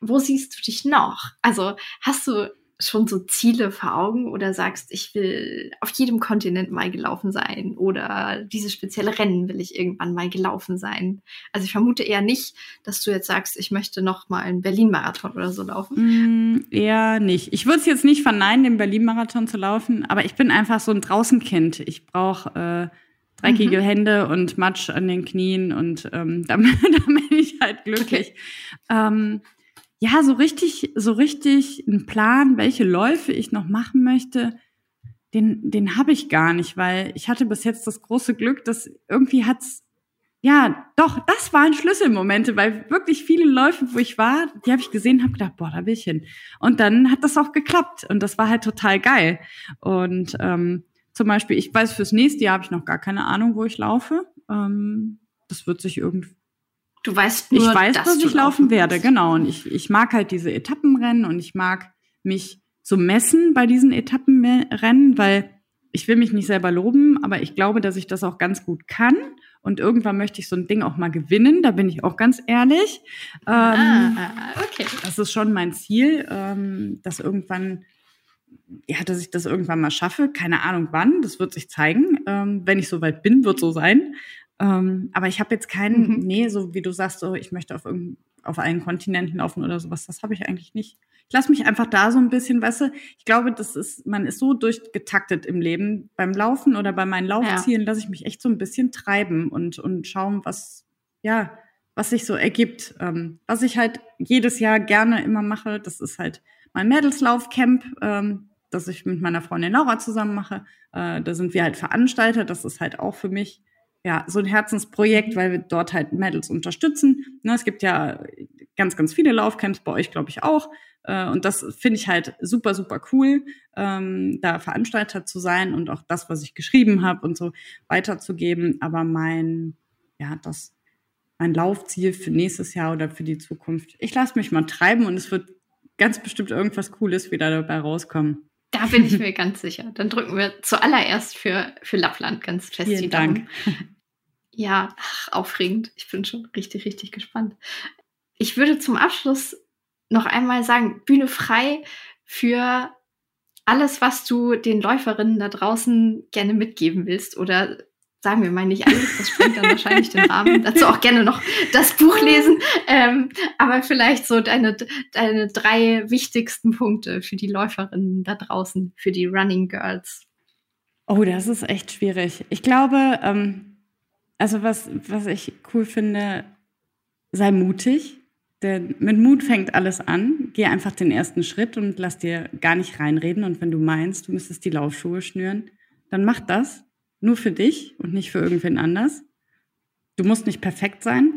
Wo siehst du dich noch? Also hast du schon so Ziele vor Augen oder sagst, ich will auf jedem Kontinent mal gelaufen sein oder dieses spezielle Rennen will ich irgendwann mal gelaufen sein? Also ich vermute eher nicht, dass du jetzt sagst, ich möchte noch mal einen Berlin-Marathon oder so laufen. Mm, eher nicht. Ich würde es jetzt nicht verneinen, den Berlin-Marathon zu laufen, aber ich bin einfach so ein Draußenkind. Ich brauche äh, dreckige mhm. Hände und Matsch an den Knien und ähm, damit, damit bin ich halt glücklich. Okay. Ähm, Ja, so richtig, so richtig einen Plan, welche Läufe ich noch machen möchte, den, den habe ich gar nicht, weil ich hatte bis jetzt das große Glück, dass irgendwie hat's, ja, doch, das waren Schlüsselmomente, weil wirklich viele Läufe, wo ich war, die habe ich gesehen, habe gedacht, boah, da will ich hin. Und dann hat das auch geklappt und das war halt total geil. Und ähm, zum Beispiel, ich weiß, fürs nächste Jahr habe ich noch gar keine Ahnung, wo ich laufe. Ähm, das wird sich irgendwie Du weißt nur, ich weiß, dass, dass ich laufen, laufen werde, genau. Und ich, ich mag halt diese Etappenrennen und ich mag mich so messen bei diesen Etappenrennen, weil ich will mich nicht selber loben, aber ich glaube, dass ich das auch ganz gut kann. Und irgendwann möchte ich so ein Ding auch mal gewinnen, da bin ich auch ganz ehrlich. Ähm, ah, okay. Das ist schon mein Ziel, ähm, dass irgendwann, ja, dass ich das irgendwann mal schaffe. Keine Ahnung wann, das wird sich zeigen. Ähm, wenn ich soweit bin, wird so sein. Ähm, aber ich habe jetzt keinen, mhm. nee, so wie du sagst, so ich möchte auf irgendein, auf allen Kontinenten laufen oder sowas, das habe ich eigentlich nicht. Ich lasse mich einfach da so ein bisschen, weißt du, ich glaube, das ist, man ist so durchgetaktet im Leben. Beim Laufen oder bei meinen Laufzielen ja. lasse ich mich echt so ein bisschen treiben und, und schauen, was, ja, was sich so ergibt. Ähm, was ich halt jedes Jahr gerne immer mache, das ist halt mein Mädelslaufcamp, ähm, das ich mit meiner Freundin Laura zusammen mache. Äh, da sind wir halt Veranstalter, das ist halt auch für mich ja, so ein Herzensprojekt, weil wir dort halt Mädels unterstützen. Ne, es gibt ja ganz, ganz viele Laufcamps, bei euch glaube ich auch. Äh, und das finde ich halt super, super cool, ähm, da Veranstalter zu sein und auch das, was ich geschrieben habe und so weiterzugeben. Aber mein, ja, das, mein Laufziel für nächstes Jahr oder für die Zukunft, ich lasse mich mal treiben und es wird ganz bestimmt irgendwas Cooles wieder dabei rauskommen. Da bin ich mir ganz sicher. Dann drücken wir zuallererst für, für Lappland ganz fest Vielen die Daumen. Dank. Ja, ach, aufregend. Ich bin schon richtig, richtig gespannt. Ich würde zum Abschluss noch einmal sagen, Bühne frei für alles, was du den Läuferinnen da draußen gerne mitgeben willst oder sagen wir mal nicht alles, das springt dann wahrscheinlich den Rahmen. Dazu auch gerne noch das Buch lesen. Ähm, aber vielleicht so deine, deine drei wichtigsten Punkte für die Läuferinnen da draußen, für die Running Girls. Oh, das ist echt schwierig. Ich glaube, ähm, also was, was ich cool finde, sei mutig. Denn mit Mut fängt alles an. Geh einfach den ersten Schritt und lass dir gar nicht reinreden. Und wenn du meinst, du müsstest die Laufschuhe schnüren, dann mach das. Nur für dich und nicht für irgendwen anders. Du musst nicht perfekt sein.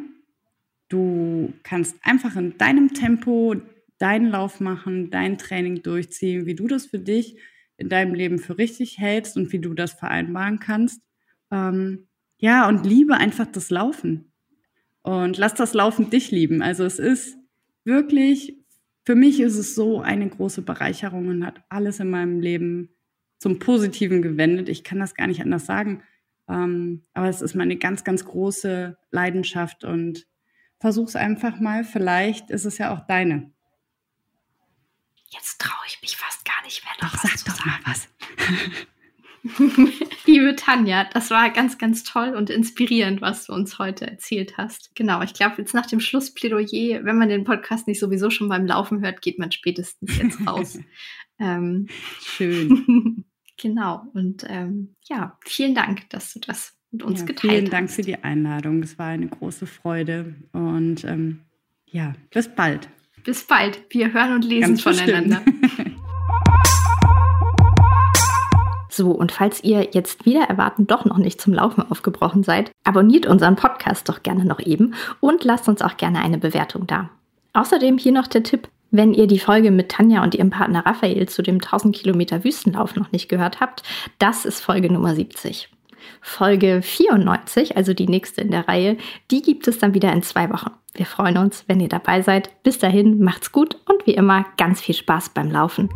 Du kannst einfach in deinem Tempo deinen Lauf machen, dein Training durchziehen, wie du das für dich in deinem Leben für richtig hältst und wie du das vereinbaren kannst. Ähm, ja, und liebe einfach das Laufen. Und lass das Laufen dich lieben. Also es ist wirklich, für mich ist es so eine große Bereicherung und hat alles in meinem Leben zum Positiven gewendet. Ich kann das gar nicht anders sagen. Ähm, aber es ist meine ganz, ganz große Leidenschaft und versuch's einfach mal, vielleicht ist es ja auch deine. Jetzt traue ich mich fast gar nicht mehr. Doch, sag doch mal was. Liebe Tanja, das war ganz, ganz toll und inspirierend, was du uns heute erzählt hast. Genau, ich glaube, jetzt nach dem Schlussplädoyer, wenn man den Podcast nicht sowieso schon beim Laufen hört, geht man spätestens jetzt raus. ähm, Schön. Genau, und ähm, ja, vielen Dank, dass du das und uns ja, geteilt vielen Dank hast. Für die Einladung. Es war eine große Freude und ähm, ja, bis bald. Bis bald. Wir hören und lesen Ganz voneinander. So, und falls ihr jetzt wieder erwarten doch noch nicht zum Laufen aufgebrochen seid, abonniert unseren Podcast doch gerne noch eben und lasst uns auch gerne eine Bewertung da. Außerdem hier noch der Tipp, wenn ihr die Folge mit Tanja und ihrem Partner Raphael zu dem tausend Kilometer Wüstenlauf noch nicht gehört habt, das ist Folge Nummer siebzig. Folge vierundneunzig, also die nächste in der Reihe, die gibt es dann wieder in zwei Wochen. Wir freuen uns, wenn ihr dabei seid. Bis dahin, macht's gut und wie immer ganz viel Spaß beim Laufen.